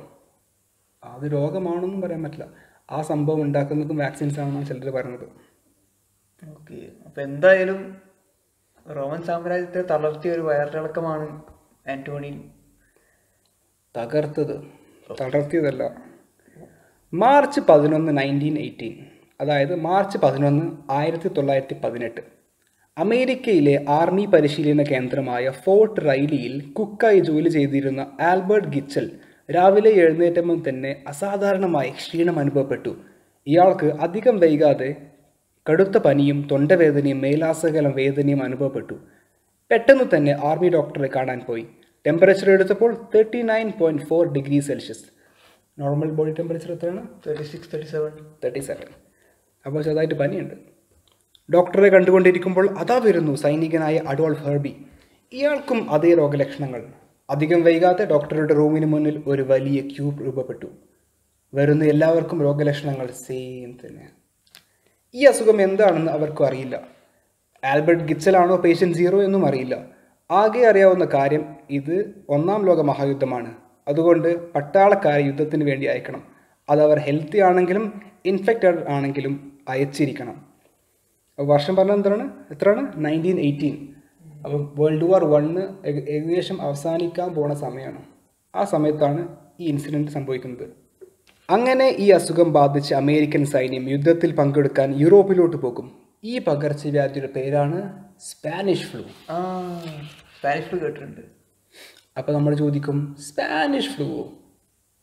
അത് രോഗമാണെന്നും പറയാൻ പറ്റില്ല. ആ സംഭവം ഉണ്ടാക്കുന്നതും വാക്സിൻസ് ആണെന്നാണ് ചിലർ പറഞ്ഞത്. ഓക്കെ, അപ്പം എന്തായാലും റോമൻ സാമ്രാജ്യത്തെ തളർത്തിയ ഒരു വയറിളക്കമാണ് ആൻടോണിൻ തളർത്തിയതല്ല. മാർച്ച് 11, 1918, അതായത് മാർച്ച് 11, 1918, അമേരിക്കയിലെ ആർമി പരിശീലന കേന്ദ്രമായ ഫോർട്ട് റൈലിയിൽ കുക്കായി ജോലി ചെയ്തിരുന്ന ആൽബർട്ട് ഗിച്ചൽ രാവിലെ എഴുന്നേറ്റമ്പം തന്നെ അസാധാരണമായി ക്ഷീണം അനുഭവപ്പെട്ടു. ഇയാൾക്ക് അധികം വൈകാതെ കടുത്ത പനിയും തൊണ്ടവേദനയും മേലാസകലം വേദനയും അനുഭവപ്പെട്ടു. പെട്ടെന്ന് തന്നെ ആർമി ഡോക്ടറെ കാണാൻ പോയി. ടെമ്പറേച്ചർ എടുത്തപ്പോൾ 39.4 degree Celsius. Normal body temperature എത്രയാണ്? 36, 37. അപ്പോൾ ചെറുതായിട്ട് പനിയുണ്ട്. ഡോക്ടറെ കണ്ടുകൊണ്ടിരിക്കുമ്പോൾ അതാ വരുന്നു സൈനികനായ അഡോൾഫ് ഹെർബി. ഇയാൾക്കും അതേ രോഗലക്ഷണങ്ങൾ. അധികം വൈകാതെ ഡോക്ടറുടെ റൂമിന് മുന്നിൽ ഒരു വലിയ ക്യൂ രൂപപ്പെട്ടു. വരുന്ന എല്ലാവർക്കും രോഗലക്ഷണങ്ങൾ സെയിം തന്നെ. ഈ അസുഖം എന്താണെന്ന് അവർക്കും അറിയില്ല. ആൽബർട്ട് ഗിച്ചലാണോ പേഷ്യൻറ്റ് 0 എന്നും അറിയില്ല. ആകെ അറിയാവുന്ന കാര്യം ഇത് 1ാം ലോക മഹായുദ്ധമാണ്, അതുകൊണ്ട് പട്ടാളക്കാരെ യുദ്ധത്തിന് വേണ്ടി അയക്കണം. അതവർ ഹെൽത്തി ആണെങ്കിലും ഇൻഫെക്റ്റഡ് ആണെങ്കിലും അയച്ചിരിക്കണം. വർഷം പറഞ്ഞാൽ എത്രയാണ്? 1918. അപ്പോൾ World War I ഏകദേശം അവസാനിക്കാൻ പോണ സമയമാണ്. ആ സമയത്താണ് ഈ ഇൻസിഡൻറ്റ് സംഭവിക്കുന്നത്. അങ്ങനെ ഈ അസുഖം ബാധിച്ച് അമേരിക്കൻ സൈന്യം യുദ്ധത്തിൽ പങ്കെടുക്കാൻ യൂറോപ്പിലോട്ട് പോകും. ഈ പകർച്ചവ്യാധിയുടെ പേരാണ് സ്പാനിഷ് ഫ്ലൂ. സ്പാനിഷ് ഫ്ലൂ കേട്ടിട്ടുണ്ട്. അപ്പോൾ നമ്മൾ ചോദിക്കും സ്പാനിഷ് ഫ്ലൂ,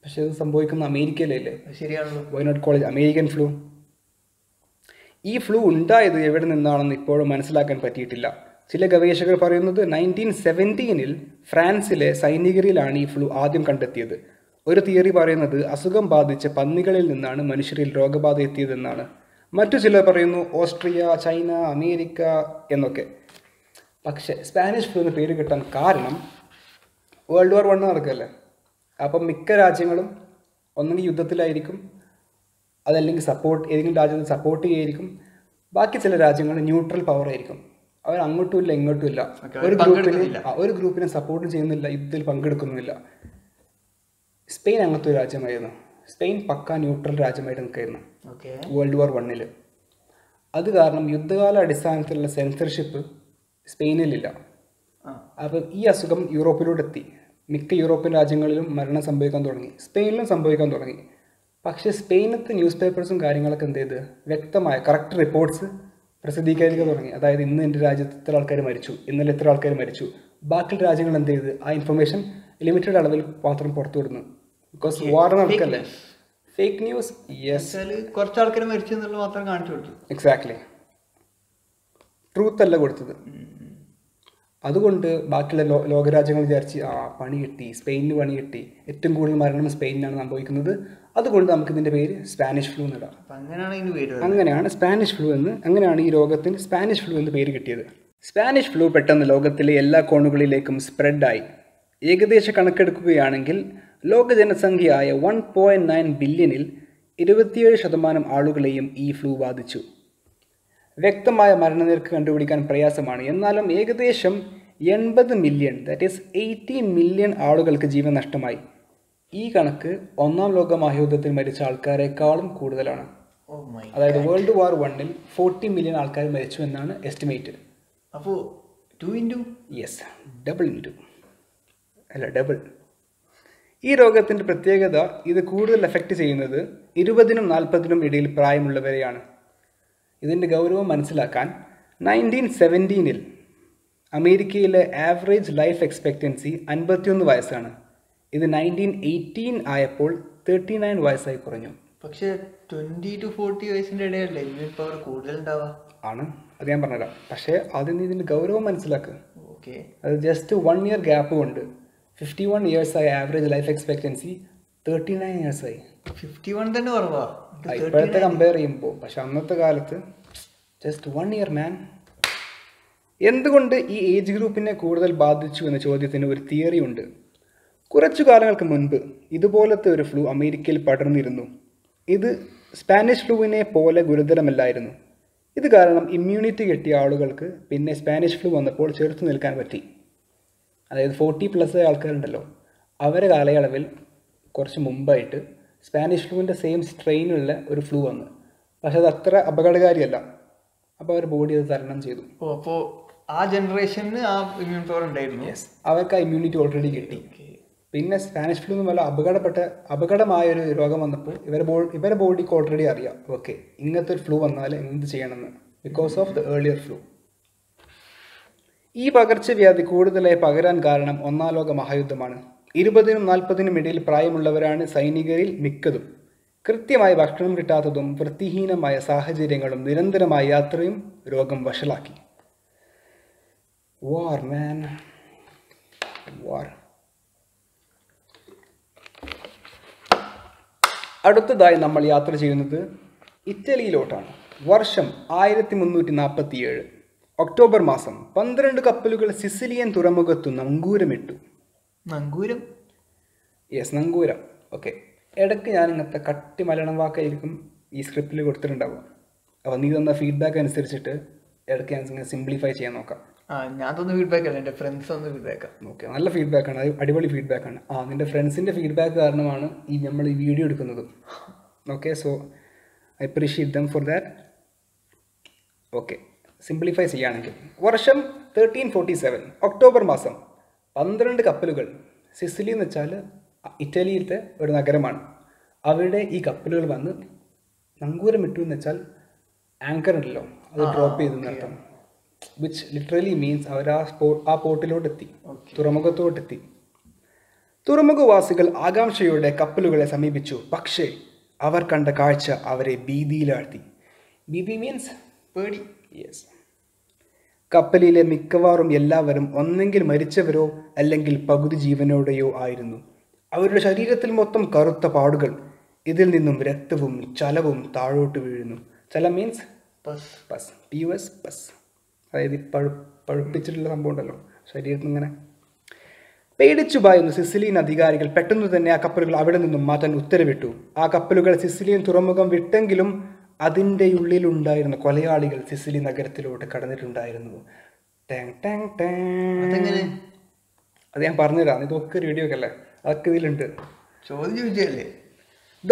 പക്ഷെ ഇത് സംഭവിക്കുന്ന അമേരിക്കയിലല്ലേ? ശരിയാണല്ലോ. Wayanad college American flu. ഈ ഫ്ലൂ ഉണ്ടായത് എവിടെ നിന്നാണെന്ന് ഇപ്പോഴും മനസ്സിലാക്കാൻ പറ്റിയിട്ടില്ല. ചില ഗവേഷകർ പറയുന്നത് 1917 ഫ്രാൻസിലെ സൈനികരിലാണ് ഈ ഫ്ലൂ ആദ്യം കണ്ടെത്തിയത്. ഒരു തിയറി പറയുന്നത് അസുഖം ബാധിച്ച പന്നികളിൽ നിന്നാണ് മനുഷ്യരിൽ രോഗബാധ എത്തിയതെന്നാണ്. മറ്റു ചിലർ പറയുന്നു ഓസ്ട്രിയ, ചൈന, അമേരിക്ക എന്നൊക്കെ. പക്ഷേ സ്പാനിഷ് ഫ്ലൂ എന്ന് പേര് കിട്ടാൻ കാരണം World War I നടക്കുകയല്ലേ, അപ്പം മിക്ക രാജ്യങ്ങളും ഒന്നെങ്കിൽ യുദ്ധത്തിലായിരിക്കും, അതല്ലെങ്കിൽ സപ്പോർട്ട്, ഏതെങ്കിലും രാജ്യത്തെ സപ്പോർട്ട് ചെയ്യായിരിക്കും. ബാക്കി ചില രാജ്യങ്ങൾ ന്യൂട്രൽ പവർ ആയിരിക്കും. അവർ അങ്ങോട്ടും ഇല്ല ഇങ്ങോട്ടും ഇല്ല, ഒരു ഗ്രൂപ്പിനെ സപ്പോർട്ട് ചെയ്യുന്നില്ല, യുദ്ധത്തിൽ പങ്കെടുക്കുന്നില്ല. സ്പെയിൻ അങ്ങനത്തെ ഒരു രാജ്യമായിരുന്നു. സ്പെയിൻ പക്ക ന്യൂട്രൽ രാജ്യമായിട്ട് നിൽക്കായിരുന്നു World War I. അത് കാരണം യുദ്ധകാല അടിസ്ഥാനത്തിലുള്ള സെൻസർഷിപ്പ് സ്പെയിനിലില്ല. അപ്പം ഈ അസുഖം യൂറോപ്പിലൂടെത്തി. മിക്ക യൂറോപ്യൻ രാജ്യങ്ങളിലും മരണം സംഭവിക്കാൻ തുടങ്ങി, സ്പെയിനിലും സംഭവിക്കാൻ തുടങ്ങി. പക്ഷേ സ്പെയിനത്തെ ന്യൂസ് പേപ്പേഴ്സും കാര്യങ്ങളൊക്കെ എന്ത് ചെയ്ത് വ്യക്തമായ കറക്റ്റ് റിപ്പോർട്ട്സ് പ്രസിദ്ധീകരിക്കാൻ തുടങ്ങി. അതായത് ഇന്ന് എൻ്റെ രാജ്യത്ത് ഇത്ര ആൾക്കാർ മരിച്ചു, ഇന്നലെ ഇത്ര ആൾക്കാർ മരിച്ചു. ബാക്കി രാജ്യങ്ങൾ എന്ത് ചെയ്ത് ആ ഇൻഫർമേഷൻ ലിമിറ്റഡ് അളവിൽ മാത്രം പുറത്തു വിടുന്നു. ബിക്കോസ് വാർ നടക്കല്ലേ, ഫേക്ക് ന്യൂസ്. കുറച്ച് ആൾക്കാർ മരിച്ചു എന്നുള്ളത് മാത്രം കാണിച്ചു കൊടുത്തു. എക്സാക്ട്ലി, ട്രൂത്ത് അല്ല കൊടുത്തത്. അതുകൊണ്ട് ബാക്കിയുള്ള ലോകരാജ്യങ്ങൾ വിചാരിച്ച് ആ പണി കിട്ടി, സ്പെയിനിന് പണി കിട്ടി, ഏറ്റവും കൂടുതൽ മരണം സ്പെയിനിലാണ് സംഭവിക്കുന്നത്, അതുകൊണ്ട് നമുക്കിതിൻ്റെ പേര് സ്പാനിഷ് ഫ്ലൂ എന്നിടാം. അങ്ങനെയാണ് സ്പാനിഷ് ഫ്ലൂ എന്ന്, അങ്ങനെയാണ് ഈ രോഗത്തിന് സ്പാനിഷ് ഫ്ലൂ എന്ന് പേര് കിട്ടിയത്. സ്പാനിഷ് ഫ്ലൂ പെട്ടെന്ന് ലോകത്തിലെ എല്ലാ കോണുകളിലേക്കും സ്പ്രെഡായി. ഏകദേശ കണക്കെടുക്കുകയാണെങ്കിൽ ലോക ജനസംഖ്യയായ 1.9 ബില്യണിൽ 27% ആളുകളെയും ഈ ഫ്ലൂ ബാധിച്ചു. വ്യക്തമായ മരണനിരക്ക് കണ്ടുപിടിക്കാൻ പ്രയാസമാണ്. എന്നാലും ഏകദേശം 80 മില്യൺ, ദാറ്റ് ഈസ് 80 മില്യൺ ആളുകൾക്ക് ജീവൻ നഷ്ടമായി. ഈ കണക്ക് ഒന്നാം ലോക മഹായുദ്ധത്തിൽ മരിച്ച ആൾക്കാരെക്കാളും കൂടുതലാണ്. അതായത് വേൾഡ് വാർ വണ്ണിൽ 40 മില്യൺ ആൾക്കാർ മരിച്ചു എന്നാണ് എസ്റ്റിമേറ്റ്. അപ്പോൾ 2 into? യെസ്, ഡബിൾ ഇൻറ്റു, അല്ല ഡബിൾ. ഈ രോഗത്തിൻ്റെ പ്രത്യേകത ഇത് കൂടുതൽ എഫക്റ്റ് ചെയ്യുന്നത് 20-40 ഇടയിൽ പ്രായമുള്ളവരെയാണ്. ഇതിൻ്റെ ഗൗരവം മനസ്സിലാക്കാൻ 1917 അമേരിക്കയിലെ ആവറേജ് ലൈഫ് എക്സ്പെക്റ്റൻസി 51 വയസ്സാണ്. ഇത് 1918 ആയപ്പോൾ 39 വയസ്സായി കുറഞ്ഞു. പക്ഷേ 20 to 40 വയസ്സിൻ്റെ ഇടയല്ലേ ഇമ്മ്യൂൺ പവർ കൂടുതലുണ്ടാവുക ആണ്, അത് ഞാൻ പറഞ്ഞുതരാം. പക്ഷേ അതിന് ഇതിൻ്റെ ഗൗരവം മനസ്സിലാക്കുക. ഓക്കെ, അത് ജസ്റ്റ് 1 year ഗ്യാപ്പ് കൊണ്ട് 51 years ആയി ആവറേജ് ലൈഫ് എക്സ്പെക്റ്റൻസി, 39 years ആയി. 51 തന്നെ കുറവാ ഇപ്പോഴത്തെ കമ്പയർ ചെയ്യുമ്പോൾ, പക്ഷെ അന്നത്തെ കാലത്ത് ജസ്റ്റ് 1 year മാൻ. എന്തുകൊണ്ട് ഈ ഏജ് ഗ്രൂപ്പിനെ കൂടുതൽ ബാധിച്ചു എന്ന ചോദ്യത്തിന് ഒരു തിയറി ഉണ്ട്. കുറച്ചു കാലങ്ങൾക്ക് മുൻപ് ഇതുപോലത്തെ ഒരു ഫ്ലൂ അമേരിക്കയിൽ പടർന്നിരുന്നു. ഇത് സ്പാനിഷ് ഫ്ലൂവിനെ പോലെ ഗുരുതരമല്ലായിരുന്നു. ഇത് കാരണം ഇമ്മ്യൂണിറ്റി കിട്ടിയ ആളുകൾക്ക് പിന്നെ സ്പാനിഷ് ഫ്ലൂ വന്നപ്പോൾ ചെറുത്തു നിൽക്കാൻ പറ്റി. അതായത് 40+ ആൾക്കാരുണ്ടല്ലോ, അവരെ കാലയളവിൽ കുറച്ച് മുമ്പായിട്ട് സ്പാനിഷ് ഫ്ലൂവിൻ്റെ സെയിം സ്ട്രെയിനുള്ള ഒരു ഫ്ലൂ വന്നു. പക്ഷെ അത് അത്ര അപകടകാരിയല്ല, അപ്പോൾ അവർ ബോഡി അത് തരണം ചെയ്തു. അപ്പോൾ ആ ജനറേഷന് ആ ഇമ്മ്യൂൺ പവർ ഉണ്ടായിരുന്നു. യെസ്, അവർക്ക് ആ ഇമ്മ്യൂണിറ്റി ഓൾറെഡി കിട്ടി. പിന്നെ സ്പാനിഷ് ഫ്ലൂ എന്ന് പറഞ്ഞാൽ അപകടമായൊരു രോഗം വന്നപ്പോൾ ഇവരെ ബോഡിക്ക് ഓൾറെഡി അറിയാം, ഓക്കെ ഇങ്ങനത്തെ ഒരു ഫ്ലൂ വന്നാൽ എന്ത് ചെയ്യണമെന്ന്, because of the earlier flu. ഈ പകർച്ചവ്യാധി കൂടുതലായി പകരാൻ കാരണം ഒന്നാം ലോക മഹായുദ്ധമാണ്. 20-40 ഇടയിൽ പ്രായമുള്ളവരാണ് സൈനികരിൽ മിക്കതും. കൃത്യമായി ഭക്ഷണം കിട്ടാത്തതും വൃത്തിഹീനമായ സാഹചര്യങ്ങളും നിരന്തരമായ യാത്രയും രോഗം വഷളാക്കി. വാർ മാൻ, വാർ. അടുത്തതായി നമ്മൾ യാത്ര ചെയ്യുന്നത് ഇറ്റലിയിലോട്ടാണ്. വർഷം 1347 ഒക്ടോബർ മാസം 12 കപ്പലുകൾ സിസിലിയൻ തുറമുഖത്തു നങ്കൂരമിട്ടു. നങ്കൂരം? യെസ്, നങ്കൂരം. ഓക്കെ, ഇടയ്ക്ക് ഞാൻ ഇങ്ങനത്തെ കട്ടി മലയാളം വാക്കായിരിക്കും ഈ സ്ക്രിപ്റ്റിൽ കൊടുത്തിട്ടുണ്ടാവുക. അപ്പോൾ നീ തന്ന ഫീഡ്ബാക്ക് അനുസരിച്ചിട്ട് ഇടയ്ക്ക് ഞാൻ ഇങ്ങനെ സിംപ്ലിഫൈ ചെയ്യാൻ നോക്കാം. ഞാൻ തന്ന ഫീഡ്ബാക്ക് അല്ല, എൻ്റെ ഫ്രണ്ട്സ് തന്ന ഫീഡ്ബാക്കാണ്. ഓക്കെ, നല്ല ഫീഡ്ബാക്കാണ്, അത് അടിപൊളി ഫീഡ്ബാക്കാണ്. നിൻ്റെ ഫ്രണ്ട്സിൻ്റെ ഫീഡ്ബാക്ക് കാരണമാണ് ഈ നമ്മൾ ഈ വീഡിയോ എടുക്കുന്നത്. Okay, so I appreciate them for that. Okay, simplify ചെയ്യുകയാണെങ്കിൽ വർഷം 1347 ഒക്ടോബർ മാസം 12 കപ്പലുകൾ, സിസിലി എന്ന് വെച്ചാൽ ഇറ്റലിയിലത്തെ ഒരു നഗരമാണ്, അവിടെ ഈ കപ്പലുകൾ വന്ന് നങ്കൂരമിട്ടു എന്ന് വെച്ചാൽ ആങ്കർ ഉണ്ടല്ലോ അത് ഡ്രോപ്പ് ചെയ്തു നടത്തും, വിച്ച് ലിറ്ററലി മീൻസ് അവർ ആ പോർട്ടിലോട്ടെത്തി, തുറമുഖത്തോട്ടെത്തി. തുറമുഖവാസികൾ ആകാംക്ഷയോടെ കപ്പലുകളെ സമീപിച്ചു. പക്ഷേ അവർ കണ്ട കാഴ്ച അവരെ ഭീതിയിലാഴ്ത്തി. ഭീതി മീൻസ് പേടി. യെസ്, കപ്പലിലെ മിക്കവാറും എല്ലാവരും ഒന്നെങ്കിൽ മരിച്ചവരോ അല്ലെങ്കിൽ പകുതി ജീവനോടെയോ ആയിരുന്നു. അവരുടെ ശരീരത്തിൽ മൊത്തം കറുത്ത പാടുകൾ, ഇതിൽ നിന്നും രക്തവും ചലവും താഴോട്ട് വീഴുന്നു. ചല മീൻസ് പസ്, പസ് PUS, പസ്. അതായത് പഴുപ്പിച്ചിട്ടുള്ള സംഭവം ഉണ്ടല്ലോ ശരീരത്തിൽ ഇങ്ങനെ. പേടിച്ചു പായുന്ന സിസിലിയൻ അധികാരികൾ പെട്ടെന്ന് തന്നെ ആ കപ്പലുകൾ അവിടെ നിന്നും മാറ്റാൻ ഉത്തരവിട്ടു. ആ കപ്പലുകൾ സിസിലിയൻ തുറമുഖം വിട്ടെങ്കിലും അതിൻ്റെ ഉള്ളിലുണ്ടായിരുന്ന കൊലയാളികൾ സിസിലി നഗരത്തിലോട്ട് കടന്നിട്ടുണ്ടായിരുന്നു. ടാങ് ടാങ് ടാങ്. അതെങ്ങനെ? അത് ഞാൻ പറഞ്ഞുതരാം, ഇതൊക്കെ വീഡിയോ ഒക്കെ അല്ലേ, അതൊക്കെ ഇതിലുണ്ട്. ചോദ്യം ചോദിച്ചല്ലേ,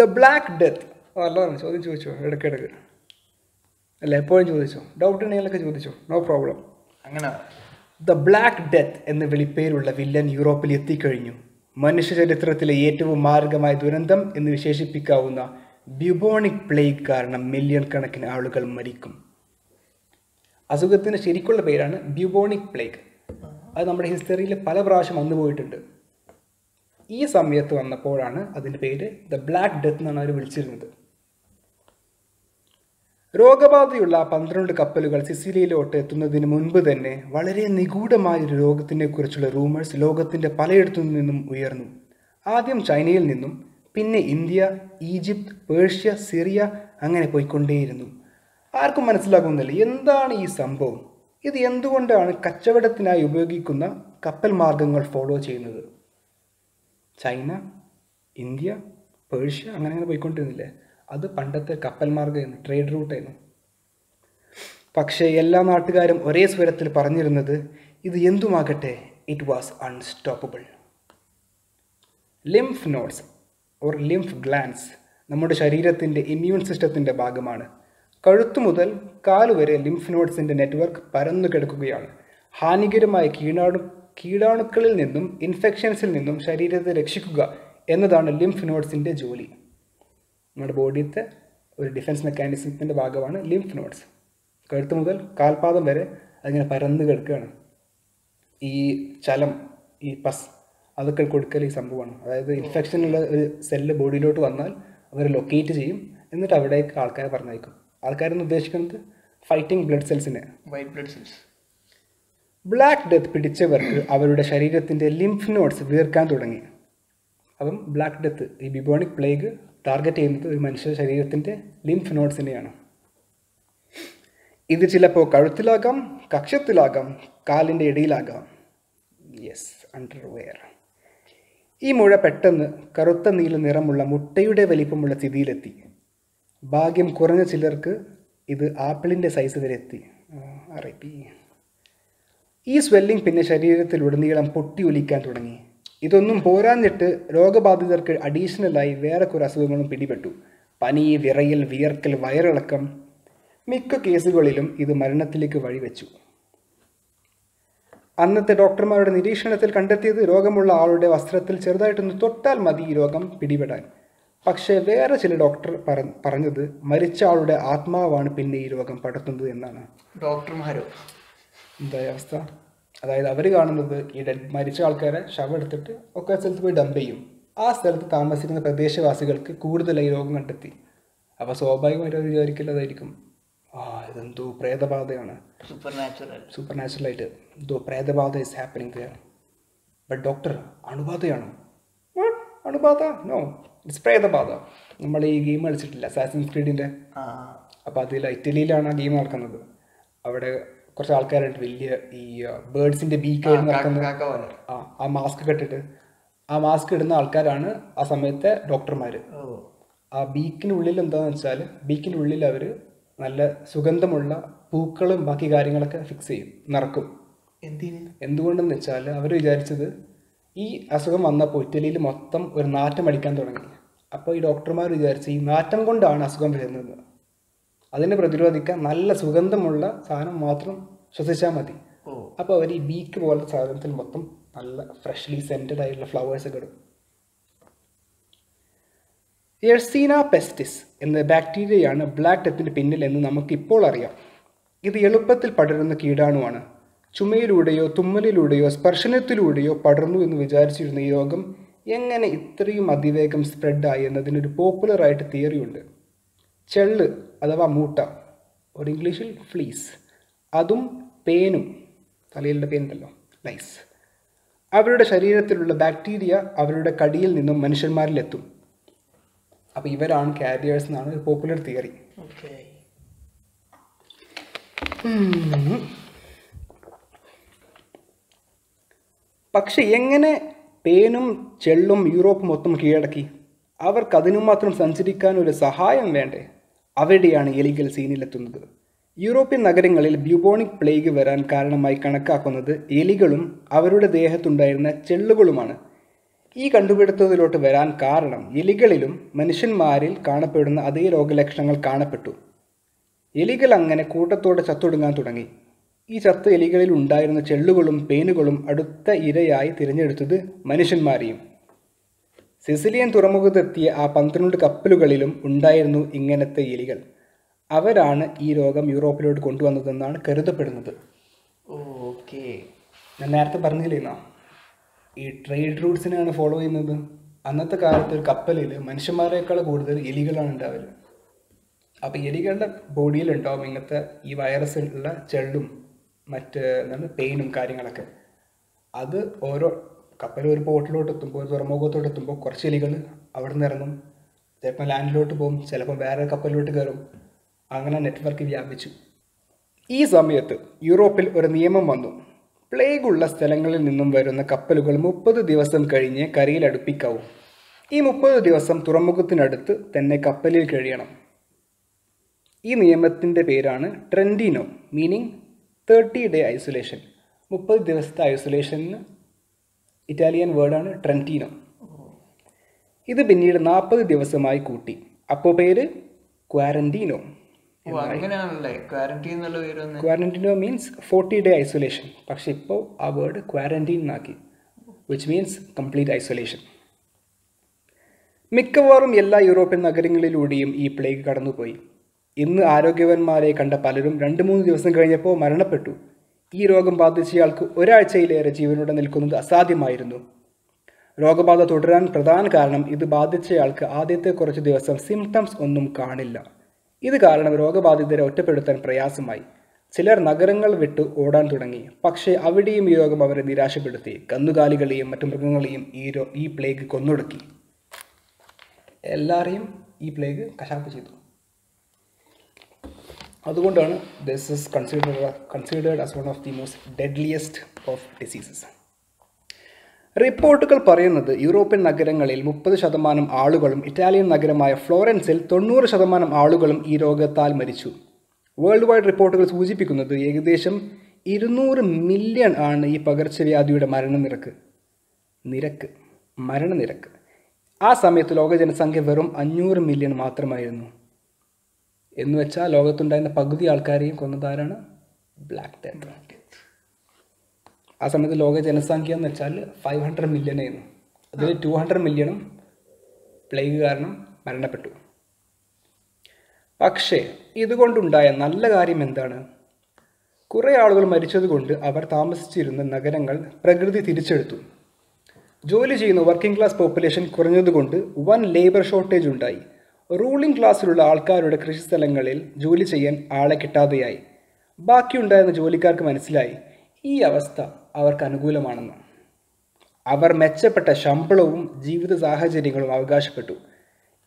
ദ ബ്ലാക്ക് ഡെത്ത്. അല്ല, ചോദ്യം ചോദിച്ചോ ഇടയ്ക്കിടയ്ക്ക്, അല്ല എപ്പോഴും ചോദിച്ചോ, ഡൗട്ട് ഉണ്ടെങ്കിലൊക്കെ ചോദിച്ചോ, നോ പ്രോബ്ലം. അങ്ങനെ ദ ബ്ലാക്ക് ഡെത്ത് എന്ന വിളിപ്പേരുള്ള വില്ലൻ യൂറോപ്പിൽ എത്തിക്കഴിഞ്ഞു. മനുഷ്യ ചരിത്രത്തിലെ ഏറ്റവും മാരകമായ ദുരന്തം എന്ന് വിശേഷിപ്പിക്കാവുന്ന ബ്യൂബോണിക് പ്ലേഗ് കാരണം മില്യൺ കണക്കിന് ആളുകൾ മരിക്കും. അസുഖത്തിന് ശരിക്കുള്ള പേരാണ് ബ്യൂബോണിക് പ്ലേഗ്. അത് നമ്മുടെ ഹിസ്റ്ററിയിൽ പല പ്രാവശ്യം വന്നു പോയിട്ടുണ്ട്. ഈ സമയത്ത് വന്നപ്പോഴാണ് അതിൻ്റെ പേര് ദ ബ്ലാക്ക് ഡെത്ത് എന്നാണ് അവർ വിളിച്ചിരുന്നത്. രോഗബാധയുള്ള 12 കപ്പലുകൾ സിസിലിയിലോട്ട് എത്തുന്നതിന് മുൻപ് തന്നെ വളരെ നിഗൂഢമായൊരു രോഗത്തിനെ കുറിച്ചുള്ള റൂമേഴ്സ് ലോകത്തിൻ്റെ പലയിടത്തു നിന്നും ഉയർന്നു. ആദ്യം ചൈനയിൽ നിന്നും, പിന്നെ ഇന്ത്യ, ഈജിപ്ത്, പേർഷ്യ, സിറിയ, അങ്ങനെ പോയിക്കൊണ്ടേയിരുന്നു. ആർക്കും മനസ്സിലാകുന്നില്ല എന്താണ് ഈ സംഭവം, ഇത് എന്തുകൊണ്ടാണ് കച്ചവടത്തിനായി ഉപയോഗിക്കുന്ന കപ്പൽ മാർഗങ്ങൾ ഫോളോ ചെയ്യുന്നത്. ചൈന, ഇന്ത്യ, പേർഷ്യ, അങ്ങനെ പോയിക്കൊണ്ടിരുന്നില്ലേ, അത് പണ്ടത്തെ കപ്പൽ മാർഗ്ഗമായിരുന്നു, ട്രേഡ് റൂട്ടായിരുന്നു. പക്ഷേ എല്ലാ നാട്ടുകാരും ഒരേ സ്വരത്തിൽ പറഞ്ഞിരുന്നത് ഇത് എന്തുമാകട്ടെ it was unstoppable. Lymph nodes or lymph glands നമ്മുടെ ശരീരത്തിൻ്റെ ഇമ്മ്യൂൺ സിസ്റ്റത്തിൻ്റെ ഭാഗമാണ്. കഴുത്തു മുതൽ കാലുവരെ ലിംഫ് നോഡ്സിൻ്റെ നെറ്റ്വർക്ക് പരന്നു കിടക്കുകയാണ്. ഹാനികരമായ കീടാണുക്കളിൽ നിന്നും ഇൻഫെക്ഷൻസിൽ നിന്നും ശരീരത്തെ രക്ഷിക്കുക എന്നതാണ് ലിംഫ് നോഡ്സിൻ്റെ ജോലി. നമ്മുടെ ബോഡിയിലത്തെ ഒരു ഡിഫെൻസ് മെക്കാനിസത്തിൻ്റെ ഭാഗമാണ് ലിംഫ് നോഡ്സ്. കഴുത്ത് മുതൽ കാൽപാദം വരെ അതിങ്ങനെ പരന്നു കിടക്കുകയാണ്. ഈ ചലം, ഈ പസ്, അതൊക്കെ കൊടുക്കൽ ഈ സംഭവമാണ്. അതായത് ഇൻഫെക്ഷനുള്ള ഒരു സെല്ല് ബോഡിയിലോട്ട് വന്നാൽ അവർ ലൊക്കേറ്റ് ചെയ്യും, എന്നിട്ട് അവിടേക്ക് ആൾക്കാരെ പറഞ്ഞയക്കും. ആൾക്കാരെന്ന് ഉദ്ദേശിക്കുന്നത് ഫൈറ്റിംഗ് ബ്ലഡ് സെൽസിനെ, white blood cells. Black death പിടിച്ചവർക്ക് അവരുടെ ശരീരത്തിൻ്റെ ലിംഫ് നോഡ്സ് വീർക്കാൻ തുടങ്ങി. അപ്പം ബ്ലാക്ക് ഡെത്ത്, ഈ ബ്യൂബോണിക് പ്ലേഗ് ടാർഗറ്റ് ചെയ്യുന്നത് ഒരു മനുഷ്യ ശരീരത്തിൻ്റെ ലിംഫ് നോഡ്സിനെയാണ്. ഇത് ചിലപ്പോൾ കഴുത്തിലാകാം, കക്ഷത്തിലാകാം, കാലിൻ്റെ ഇടയിലാകാം, യെസ്, അണ്ടർവെയർ. ഈ മുഴ പെട്ടെന്ന് കറുത്ത നീല നിറമുള്ള മുട്ടയുടെ വലിപ്പമുള്ള സ്ഥിതിയിലെത്തി. ഭാഗ്യം കുറഞ്ഞ ചിലർക്ക് ഇത് ആപ്പിളിൻ്റെ സൈസ് വരെ എത്തി. അറിയിപ്പി ഈ സ്വെല്ലിംഗ് പിന്നെ ശരീരത്തിലുടനീളം പൊട്ടിയൊലിക്കാൻ തുടങ്ങി. ഇതൊന്നും പോരാഞ്ഞിട്ട് രോഗബാധിതർക്ക് അഡീഷണലായി വേറെ കുറേ അസുഖങ്ങളും പിടിപെട്ടു. പനി, വിറയൽ, വിയർക്കൽ, വയറിളക്കം. മിക്ക കേസുകളിലും ഇത് മരണത്തിലേക്ക് വഴിവെച്ചു. അന്നത്തെ ഡോക്ടർമാരുടെ നിരീക്ഷണത്തിൽ കണ്ടെത്തിയത് രോഗമുള്ള ആളുടെ വസ്ത്രത്തിൽ ചെറുതായിട്ടൊന്ന് തൊട്ടാൽ മതി ഈ രോഗം പിടിപെടാൻ. പക്ഷേ വേറെ ചില ഡോക്ടർ പറഞ്ഞത് മരിച്ച ആളുടെ ആത്മാവാണ് പിന്നെ ഈ രോഗം പടർത്തുന്നത് എന്നാണ്. ഡോക്ടർമാരോ എന്തായ അവസ്ഥ? അതായത് അവർ കാണുന്നത് ഈ മരിച്ച ആൾക്കാരെ ശവം എടുത്തിട്ട് ഒക്കെ സ്ഥലത്ത് പോയി ഡംപ് ചെയ്യും. ആ സ്ഥലത്ത് താമസിക്കുന്ന പ്രദേശവാസികൾക്ക് കൂടുതലായി രോഗം കണ്ടെത്തി. അപ്പോൾ സ്വാഭാവികമായിട്ട് അവർ വിചാരിക്കില്ലതായിരിക്കും, ആ ഇതെന്തോ പ്രേതബാധയാണ്, സൂപ്പർ നാച്ചുറലായിട്ട് എന്തോ പ്രേതബാധ is happening there. But doctor, അണുബാധയാണ്. അണുബാധ? നോ, ഇറ്റ്സ് പ്രേതബാധ. നമ്മൾ ഈ ഗെയിം കളിച്ചിട്ടില്ല, അസാസിൻസ് ക്രീഡിൻ്റെ. അപ്പോൾ അതിൽ ഇറ്റലിയിലാണ് ആ ഗെയിം നടക്കുന്നത്. അവിടെ കുറച്ച് ആൾക്കാരായിട്ട് വലിയ ഈ ബേർഡ്സിൻ്റെ ബീക്ക് നടക്കുന്നത്, ആ മാസ്ക് കെട്ടിട്ട്. ആ മാസ്ക് ഇടുന്ന ആൾക്കാരാണ് ആ സമയത്തെ ഡോക്ടർമാർ. ആ ബീക്കിനുള്ളിൽ എന്താണെന്ന് വെച്ചാൽ ബീക്കിനുള്ളിൽ അവർ നല്ല സുഗന്ധമുള്ള പൂക്കളും ബാക്കി കാര്യങ്ങളൊക്കെ ഫിക്സ് ചെയ്യും, നിറക്കും. എന്തുകൊണ്ടെന്ന് വെച്ചാൽ അവർ വിചാരിച്ചത് ഈ അസുഖം വന്നപ്പോൾ ഇറ്റലിയിൽ മൊത്തം ഒരു നാറ്റം അടിക്കാൻ തുടങ്ങി. അപ്പോൾ ഈ ഡോക്ടർമാർ വിചാരിച്ച് ഈ നാറ്റം കൊണ്ടാണ് അസുഖം വരുന്നത്, അതിനെ പ്രതിരോധിക്കാൻ നല്ല സുഗന്ധമുള്ള സാധനം മാത്രം ശ്വസിച്ചാൽ മതി. അപ്പോൾ അവർ ഈ ബീക്ക് പോലത്തെ സാധനത്തിൽ മൊത്തം നല്ല ഫ്രഷ്ലി സെൻറ്റഡ് ആയിട്ടുള്ള ഫ്ലവേഴ്സൊക്കെ ഇടും. എഴ്സീന പെസ്റ്റിസ് എന്ന ബാക്ടീരിയയാണ് ബ്ലാക്ക് ഡെത്തിന് പിന്നിൽ എന്ന് നമുക്കിപ്പോൾ അറിയാം. ഇത് എളുപ്പത്തിൽ പടരുന്ന കീടാണുവാണ്. ചുമയിലൂടെയോ തുമ്മലിലൂടെയോ സ്പർശനത്തിലൂടെയോ പടർന്നു എന്ന് വിചാരിച്ചിരുന്ന ഈ രോഗം എങ്ങനെ ഇത്രയും അതിവേഗം സ്പ്രെഡായി എന്നതിനൊരു പോപ്പുലറായിട്ട് തിയറിയുണ്ട്. ചെള്ള് അഥവാ മൂട്ട, ഒരു ഇംഗ്ലീഷിൽ ഫ്ലീസ്, അതും പേനും, തലയിലുള്ള പേനുണ്ടല്ലോ, ലൈസ്, അവരുടെ ശരീരത്തിലുള്ള ബാക്ടീരിയ അവരുടെ കടിയിൽ നിന്നും മനുഷ്യന്മാരിലെത്തും. അപ്പോൾ ഇവരാണ് കാരിയേഴ്സ് എന്നാണ് ഒരു പോപ്പുലർ തിയറി. പക്ഷെ എങ്ങനെ പേനും ചെള്ളും യൂറോപ്പ് മൊത്തം കീഴടക്കി? അവർക്ക് അതിനു മാത്രം സഞ്ചരിക്കാൻ ഒരു സഹായം വേണ്ടേ? അവിടെയാണ് എലികൾ സീനിലെത്തുന്നത്. യൂറോപ്യൻ നഗരങ്ങളിൽ ബ്യൂബോണിക് പ്ലേഗ് വരാൻ കാരണമായി കണക്കാക്കുന്നത് എലികളും അവരുടെ ദേഹത്തുണ്ടായിരുന്ന ചെള്ളുകളുമാണ്. ഈ കണ്ടുപിടുത്തത്തിലോട്ട് വരാൻ കാരണം എലികളിലും മനുഷ്യന്മാരിൽ കാണപ്പെടുന്ന അതേ രോഗലക്ഷണങ്ങൾ കാണപ്പെട്ടു. എലികൾ അങ്ങനെ കൂട്ടത്തോടെ ചത്തൊടുങ്ങാൻ തുടങ്ങി. ഈ ചത്ത എലികളിൽ ഉണ്ടായിരുന്ന ചെള്ളുകളും പേനുകളും അടുത്ത ഇരയായി തിരഞ്ഞെടുത്തത് മനുഷ്യന്മാരെയും. സിസിലിയൻ തുറമുഖത്തെത്തിയ ആ 12 കപ്പലുകളിലും ഉണ്ടായിരുന്നു ഇങ്ങനത്തെ എലികൾ. അവരാണ് ഈ രോഗം യൂറോപ്പിലോട്ട് കൊണ്ടുവന്നതെന്നാണ് കരുതപ്പെടുന്നത്. ഓക്കെ, ഞാൻ നേരത്തെ പറഞ്ഞില്ലേന്നോ ഈ ട്രേഡ് റൂട്ട്സിനെയാണ് ഫോളോ ചെയ്യുന്നത്. അന്നത്തെ കാലത്ത് ഒരു കപ്പലിൽ മനുഷ്യന്മാരെക്കാൾ കൂടുതൽ എലികളാണ് ഉണ്ടാവല്. അപ്പോൾ എലികളുടെ ബോഡിയിലുണ്ടാവും ഇങ്ങനത്തെ ഈ വൈറസ് ഉള്ള ചെള്ളും മറ്റ് എന്താണ് പെയിനും കാര്യങ്ങളൊക്കെ. അത് ഓരോ കപ്പൽ ഒരു പോർട്ടിലോട്ട് എത്തുമ്പോൾ, ഒരു തുറമുഖത്തോട്ട് എത്തുമ്പോൾ കുറച്ച് എലികൾ അവിടെ നിന്ന് ഇറങ്ങും, ചിലപ്പോൾ ലാൻഡിലോട്ട് പോകും, ചിലപ്പോൾ വേറെ കപ്പലിലോട്ട് കയറും. അങ്ങനെ നെറ്റ്വർക്ക് വ്യാപിച്ചു. ഈ സമയത്ത് യൂറോപ്പിൽ ഒരു നിയമം വന്നു. പ്ലേഗ് ഉള്ള സ്ഥലങ്ങളിൽ നിന്നും വരുന്ന കപ്പലുകൾ 30 ദിവസം കഴിഞ്ഞ് കരയിൽ അടുപ്പിക്കാവൂ. ഈ 30 ദിവസം തുറമുഖത്തിനടുത്ത് തന്നെ കപ്പലിൽ കഴിയണം. ഈ നിയമത്തിൻ്റെ പേരാണ് ട്രെൻ്റീനോ, മീനിങ് 30 day ഐസൊലേഷൻ, 30 ദിവസത്തെ ഐസൊലേഷന് ഇറ്റാലിയൻ വേർഡാണ് ട്രെൻ്റീനോ. ഇത് പിന്നീട് 40 ദിവസമായി കൂട്ടി, അപ്പോൾ പേര് ക്വാറന്റീനോ. ക്വാറന്റീനോ മീൻസ് 40 day ഐസൊലേഷൻ, പക്ഷെ ഇപ്പോൾ ആ വേർഡ് ക്വാറന്റീൻ ആക്കി, വിച്ച് മീൻസ് കംപ്ലീറ്റ് ഐസൊലേഷൻ. മിക്കവാറും എല്ലാ യൂറോപ്യൻ നഗരങ്ങളിലൂടെയും ഈ പ്ലേഗ് കടന്നുപോയി. ഇന്ന് ആരോഗ്യവാന്മാരെ കണ്ട പലരും 2-3 ദിവസം കഴിഞ്ഞപ്പോൾ മരണപ്പെട്ടു. ഈ രോഗം ബാധിച്ചയാൾക്ക് ഒരാഴ്ചയിലേറെ ജീവനോടെ നിൽക്കുന്നത് അസാധ്യമായിരുന്നു. രോഗബാധ തുടരാൻ പ്രധാന കാരണം ഇത് ബാധിച്ചയാൾക്ക് ആദ്യത്തെ കുറച്ച് ദിവസം സിംപ്റ്റംസ് ഒന്നും കാണില്ല. ഇത് കാരണം രോഗബാധിതരെ ഒറ്റപ്പെടുത്താൻ പ്രയാസമായി. ചിലർ നഗരങ്ങൾ വിട്ട് ഓടാൻ തുടങ്ങി. പക്ഷേ അവിടെയും ഈ രോഗം അവരെ നിരാശപ്പെടുത്തി. കന്നുകാലികളെയും മറ്റു മൃഗങ്ങളെയും ഈ പ്ലേഗ് കൊന്നൊടുക്കി. എല്ലാവരെയും ഈ പ്ലേഗ് കശാപ്പ് ചെയ്തു. അതുകൊണ്ടാണ് this is considered as one of the most deadliest of diseases. റിപ്പോർട്ടുകൾ പറയുന്നത് യൂറോപ്യൻ നഗരങ്ങളിൽ 30% ആളുകളും ഇറ്റാലിയൻ നഗരമായ ഫ്ലോറൻസിൽ 90% ആളുകളും ഈ രോഗത്താൽ മരിച്ചു. വേൾഡ് വൈഡ് റിപ്പോർട്ടുകൾ സൂചിപ്പിക്കുന്നത് ഏകദേശം 200 million ആണ് ഈ പകർച്ചവ്യാധിയുടെ മരണനിരക്ക്. ആ സമയത്ത് ലോക ജനസംഖ്യ വെറും 500 million മാത്രമായിരുന്നു. എന്നുവെച്ചാൽ ലോകത്തുണ്ടായിരുന്ന പകുതി ആൾക്കാരെയും കൊന്നതാരാണ്? Black death. ആ സമയത്ത് ലോക ജനസംഖ്യ എന്ന് വെച്ചാൽ 500 million ആയിരുന്നു. അതിൽ 200 million പ്ലേഗ് കാരണം മരണപ്പെട്ടു. പക്ഷേ ഇതുകൊണ്ടുണ്ടായ നല്ല കാര്യം എന്താണ്? കുറേ ആളുകൾ മരിച്ചതുകൊണ്ട് അവർ താമസിച്ചിരുന്ന നഗരങ്ങൾ പ്രകൃതി തിരിച്ചെടുത്തു. ജോലി ചെയ്യുന്ന വർക്കിംഗ് ക്ലാസ് പോപ്പുലേഷൻ കുറഞ്ഞതുകൊണ്ട് വൻ ലേബർ ഷോർട്ടേജ് ഉണ്ടായി. റൂളിംഗ് ക്ലാസ്സിലുള്ള ആൾക്കാരുടെ കൃഷിസ്ഥലങ്ങളിൽ ജോലി ചെയ്യാൻ ആളെ കിട്ടാതെയായി. ബാക്കിയുണ്ടായിരുന്ന ജോലിക്കാർക്ക് മനസ്സിലായി ഈ അവസ്ഥ അവർക്ക് അനുകൂലമാണെന്ന്. അവർ മെച്ചപ്പെട്ട ശമ്പളവും ജീവിത സാഹചര്യങ്ങളും അവകാശപ്പെട്ടു.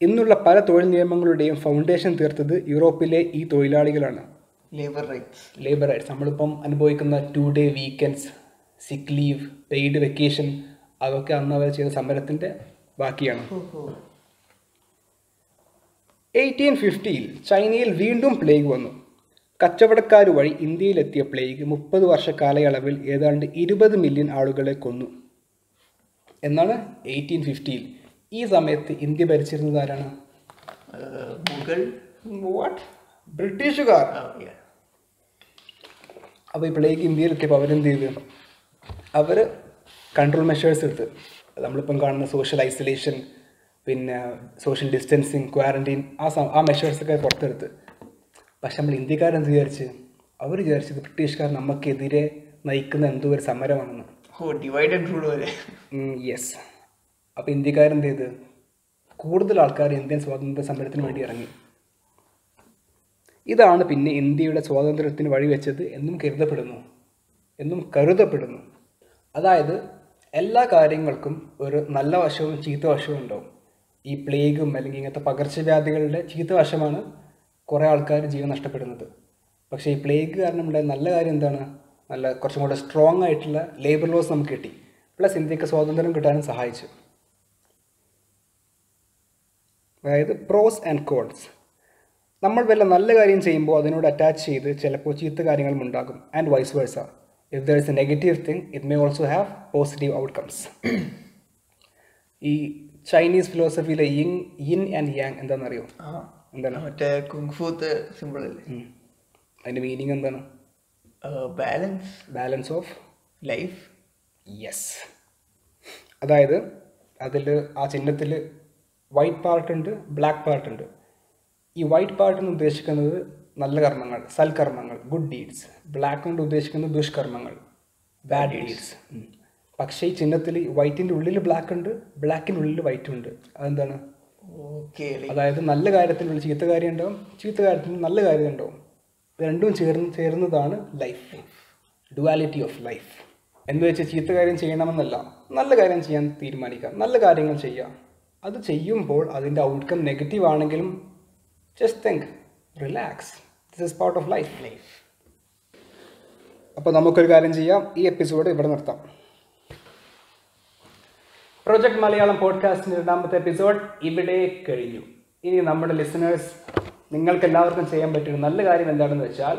ഇന്നുള്ള പല തൊഴിൽ നിയമങ്ങളുടെയും ഫൗണ്ടേഷൻ തീർത്തത് യൂറോപ്പിലെ ഈ തൊഴിലാളികളാണ്. ലേബർ റൈറ്റ്സ് നമ്മളിപ്പം അനുഭവിക്കുന്ന 2-day weekends, സിക്ക് ലീവ്, പെയ്ഡ് വെക്കേഷൻ, അതൊക്കെ അന്ന് അവർ ചെയ്ത സമരത്തിൻ്റെ ബാക്കിയാണ്. 1850 ചൈനയിൽ വീണ്ടും പ്ലേഗ് വന്നു. കച്ചവടക്കാർ വഴി ഇന്ത്യയിലെത്തിയ പ്ലേഗ് 30 വർഷ കാലയളവിൽ ഏതാണ്ട് 20 million ആളുകളെ കൊന്നു എന്നാണ് 1850. ഈ സമയത്ത് ഇന്ത്യ ഭരിച്ചിരുന്നത് ആരാണ്? ബ്രിട്ടീഷുകാർ. അപ്പോൾ ഈ പ്ലേഗ് ഇന്ത്യയിലെത്തിയപ്പോൾ അവരെന്ത് ചെയ്തു? അവർ കൺട്രോൾ മെഷേഴ്സ് എടുത്ത്, നമ്മളിപ്പം കാണുന്ന സോഷ്യൽ ഐസൊലേഷൻ, പിന്നെ സോഷ്യൽ ഡിസ്റ്റൻസിങ്, ക്വാറന്റീൻ, ആ മെഷേഴ്സൊക്കെ പുറത്തെടുത്ത്. പക്ഷെ നമ്മൾ ഇന്ത്യക്കാരെന്ത് വിചാരിച്ച്? അവർ വിചാരിച്ചത് ബ്രിട്ടീഷുകാർ നമുക്കെതിരെ നയിക്കുന്ന എന്തോ ഒരു സമരമാണെന്ന്. യെസ്. അപ്പോൾ ഇന്ത്യക്കാരെന്ത് ചെയ്ത്? കൂടുതൽ ആൾക്കാർ ഇന്ത്യൻ സ്വാതന്ത്ര്യ സമരത്തിന് വേണ്ടി ഇറങ്ങി. ഇതാണ് പിന്നെ ഇന്ത്യയുടെ സ്വാതന്ത്ര്യത്തിന് വഴിവെച്ചത് എന്നും കരുതപ്പെടുന്നു. അതായത് എല്ലാ കാര്യങ്ങൾക്കും ഒരു നല്ല വശവും ചീത്ത വശവും ഉണ്ടാവും. ഈ പ്ലേഗും അല്ലെങ്കിൽ ഇങ്ങനത്തെ പകർച്ചവ്യാധികളുടെ ചീത്തവശമാണ് കുറേ ആൾക്കാർ ജീവൻ നഷ്ടപ്പെടുന്നത്. പക്ഷേ ഈ പ്ലേഗ് കാരണം ഉണ്ടായ നല്ല കാര്യം എന്താണ്? നല്ല കുറച്ചും കൂടെ സ്ട്രോങ് ആയിട്ടുള്ള ലേബർ ലോസ് നമുക്ക് കിട്ടി. പ്ലസ് ഇന്ത്യക്ക് സ്വാതന്ത്ര്യം കിട്ടാനും സഹായിച്ചു. അതായത് പ്രോസ് ആൻഡ് കോൺസ്. നമ്മൾ വല്ല നല്ല കാര്യം ചെയ്യുമ്പോൾ അതിനോട് അറ്റാച്ച് ചെയ്ത് ചിലപ്പോൾ ചീത്ത കാര്യങ്ങളും ഉണ്ടാകും. And vice versa. If there is a negative thing it may also have positive outcomes. ഈ ചൈനീസ് ഫിലോസഫിയിലെ യിൻ ആൻഡ് യാങ് എന്താണെന്നറിയോ? എന്താണ് മറ്റേ കുങ്ഫൂത്തെ സിമ്പിൾ അല്ലേ? അതിൻ്റെ മീനിങ് എന്താണ്? Balance of life. യെസ്. അതായത് അതിൽ ആ ചിഹ്നത്തിൽ വൈറ്റ് പാർട്ടുണ്ട്, ബ്ലാക്ക് പാർട്ടുണ്ട്. ഈ വൈറ്റ് പാർട്ട് എന്ന് ഉദ്ദേശിക്കുന്നത് നല്ല കർമ്മങ്ങൾ, സൽക്കർമ്മങ്ങൾ, ഗുഡ് ഡീഡ്സ്. ബ്ലാക്ക് കൊണ്ട് ഉദ്ദേശിക്കുന്നത് ദുഷ്കർമ്മങ്ങൾ, ബാഡ് ഡീഡ്സ്. പക്ഷേ ഈ ചിഹ്നത്തിൽ വൈറ്റിൻ്റെ ഉള്ളിൽ ബ്ലാക്ക് ഉണ്ട്, ബ്ലാക്കിൻ്റെ ഉള്ളിൽ വൈറ്റും ഉണ്ട്. അതെന്താണ്? ഓക്കെ. അതായത് നല്ല കാര്യത്തിനുള്ള ചീത്ത കാര്യം ഉണ്ടാവും, ചീത്ത കാര്യത്തിന് നല്ല കാര്യം ഉണ്ടാവും. രണ്ടും ചേർന്നതാണ് ലൈഫ്. ഡ്യുവാലിറ്റി ഓഫ് ലൈഫ് എന്ന് വെച്ചാൽ ചീത്ത കാര്യം ചെയ്യണമെന്നല്ല, നല്ല കാര്യം ചെയ്യാൻ തീരുമാനിക്കാം, നല്ല കാര്യങ്ങൾ ചെയ്യാം. അത് ചെയ്യുമ്പോൾ അതിൻ്റെ ഔട്ട്കം നെഗറ്റീവ് ആണെങ്കിലും just think, relax, this is part of life. അപ്പോൾ നമുക്കൊരു കാര്യം ചെയ്യാം, ഈ എപ്പിസോഡ് ഇവിടെ നിർത്താം. പ്രൊജക്ട് മലയാളം പോഡ്കാസ്റ്റിൻ്റെ 2ാമത്തെ എപ്പിസോഡ് ഇവിടെ കഴിഞ്ഞു. ഇനി നമ്മുടെ ലിസണേഴ്സ് നിങ്ങൾക്കെല്ലാവർക്കും ചെയ്യാൻ പറ്റിയൊരു നല്ല കാര്യം എന്താണെന്ന് വെച്ചാൽ,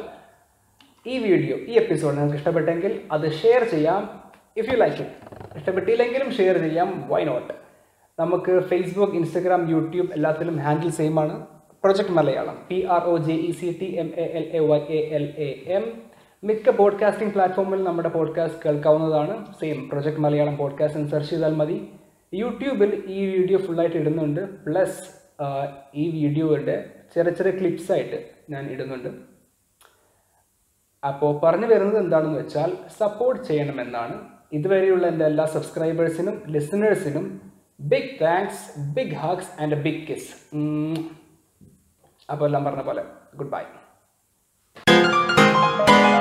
ഈ വീഡിയോ, ഈ എപ്പിസോഡ് നിങ്ങൾക്ക് ഇഷ്ടപ്പെട്ടെങ്കിൽ അത് ഷെയർ ചെയ്യാം. If you like it. ഇഷ്ടപ്പെട്ടില്ലെങ്കിലും ഷെയർ ചെയ്യാം, വൈ നോട്ട്. നമുക്ക് ഫേസ്ബുക്ക്, ഇൻസ്റ്റഗ്രാം, യൂട്യൂബ് എല്ലാത്തിലും ഹാൻഡിൽ സെയിം ആണ്, പ്രൊജക്ട് മലയാളം, PROJECT MALAYALAM. മിക്ക പോഡ്കാസ്റ്റിംഗ് പ്ലാറ്റ്ഫോമിൽ നമ്മുടെ പോഡ്കാസ്റ്റ് കേൾക്കാവുന്നതാണ്. Same project Malayalam podcast search ചെയ്താൽ മതി. യൂട്യൂബിൽ ഈ വീഡിയോ ഫുള്ളായിട്ട് ഇടുന്നുണ്ട്, പ്ലസ് ഈ വീഡിയോയുടെ ചെറിയ ചെറിയ ക്ലിപ്സായിട്ട് ഞാൻ ഇടുന്നുണ്ട്. അപ്പോൾ പറഞ്ഞു വരുന്നത് എന്താണെന്ന് വെച്ചാൽ, സപ്പോർട്ട് ചെയ്യണമെന്നാണ്. ഇതുവരെയുള്ള എൻ്റെ എല്ലാ സബ്സ്ക്രൈബേഴ്സിനും ലിസണേഴ്സിനും big thanks, big hugs and a big kiss. അപ്പോൾ എല്ലാം പറഞ്ഞ പോലെ ഗുഡ് ബൈ.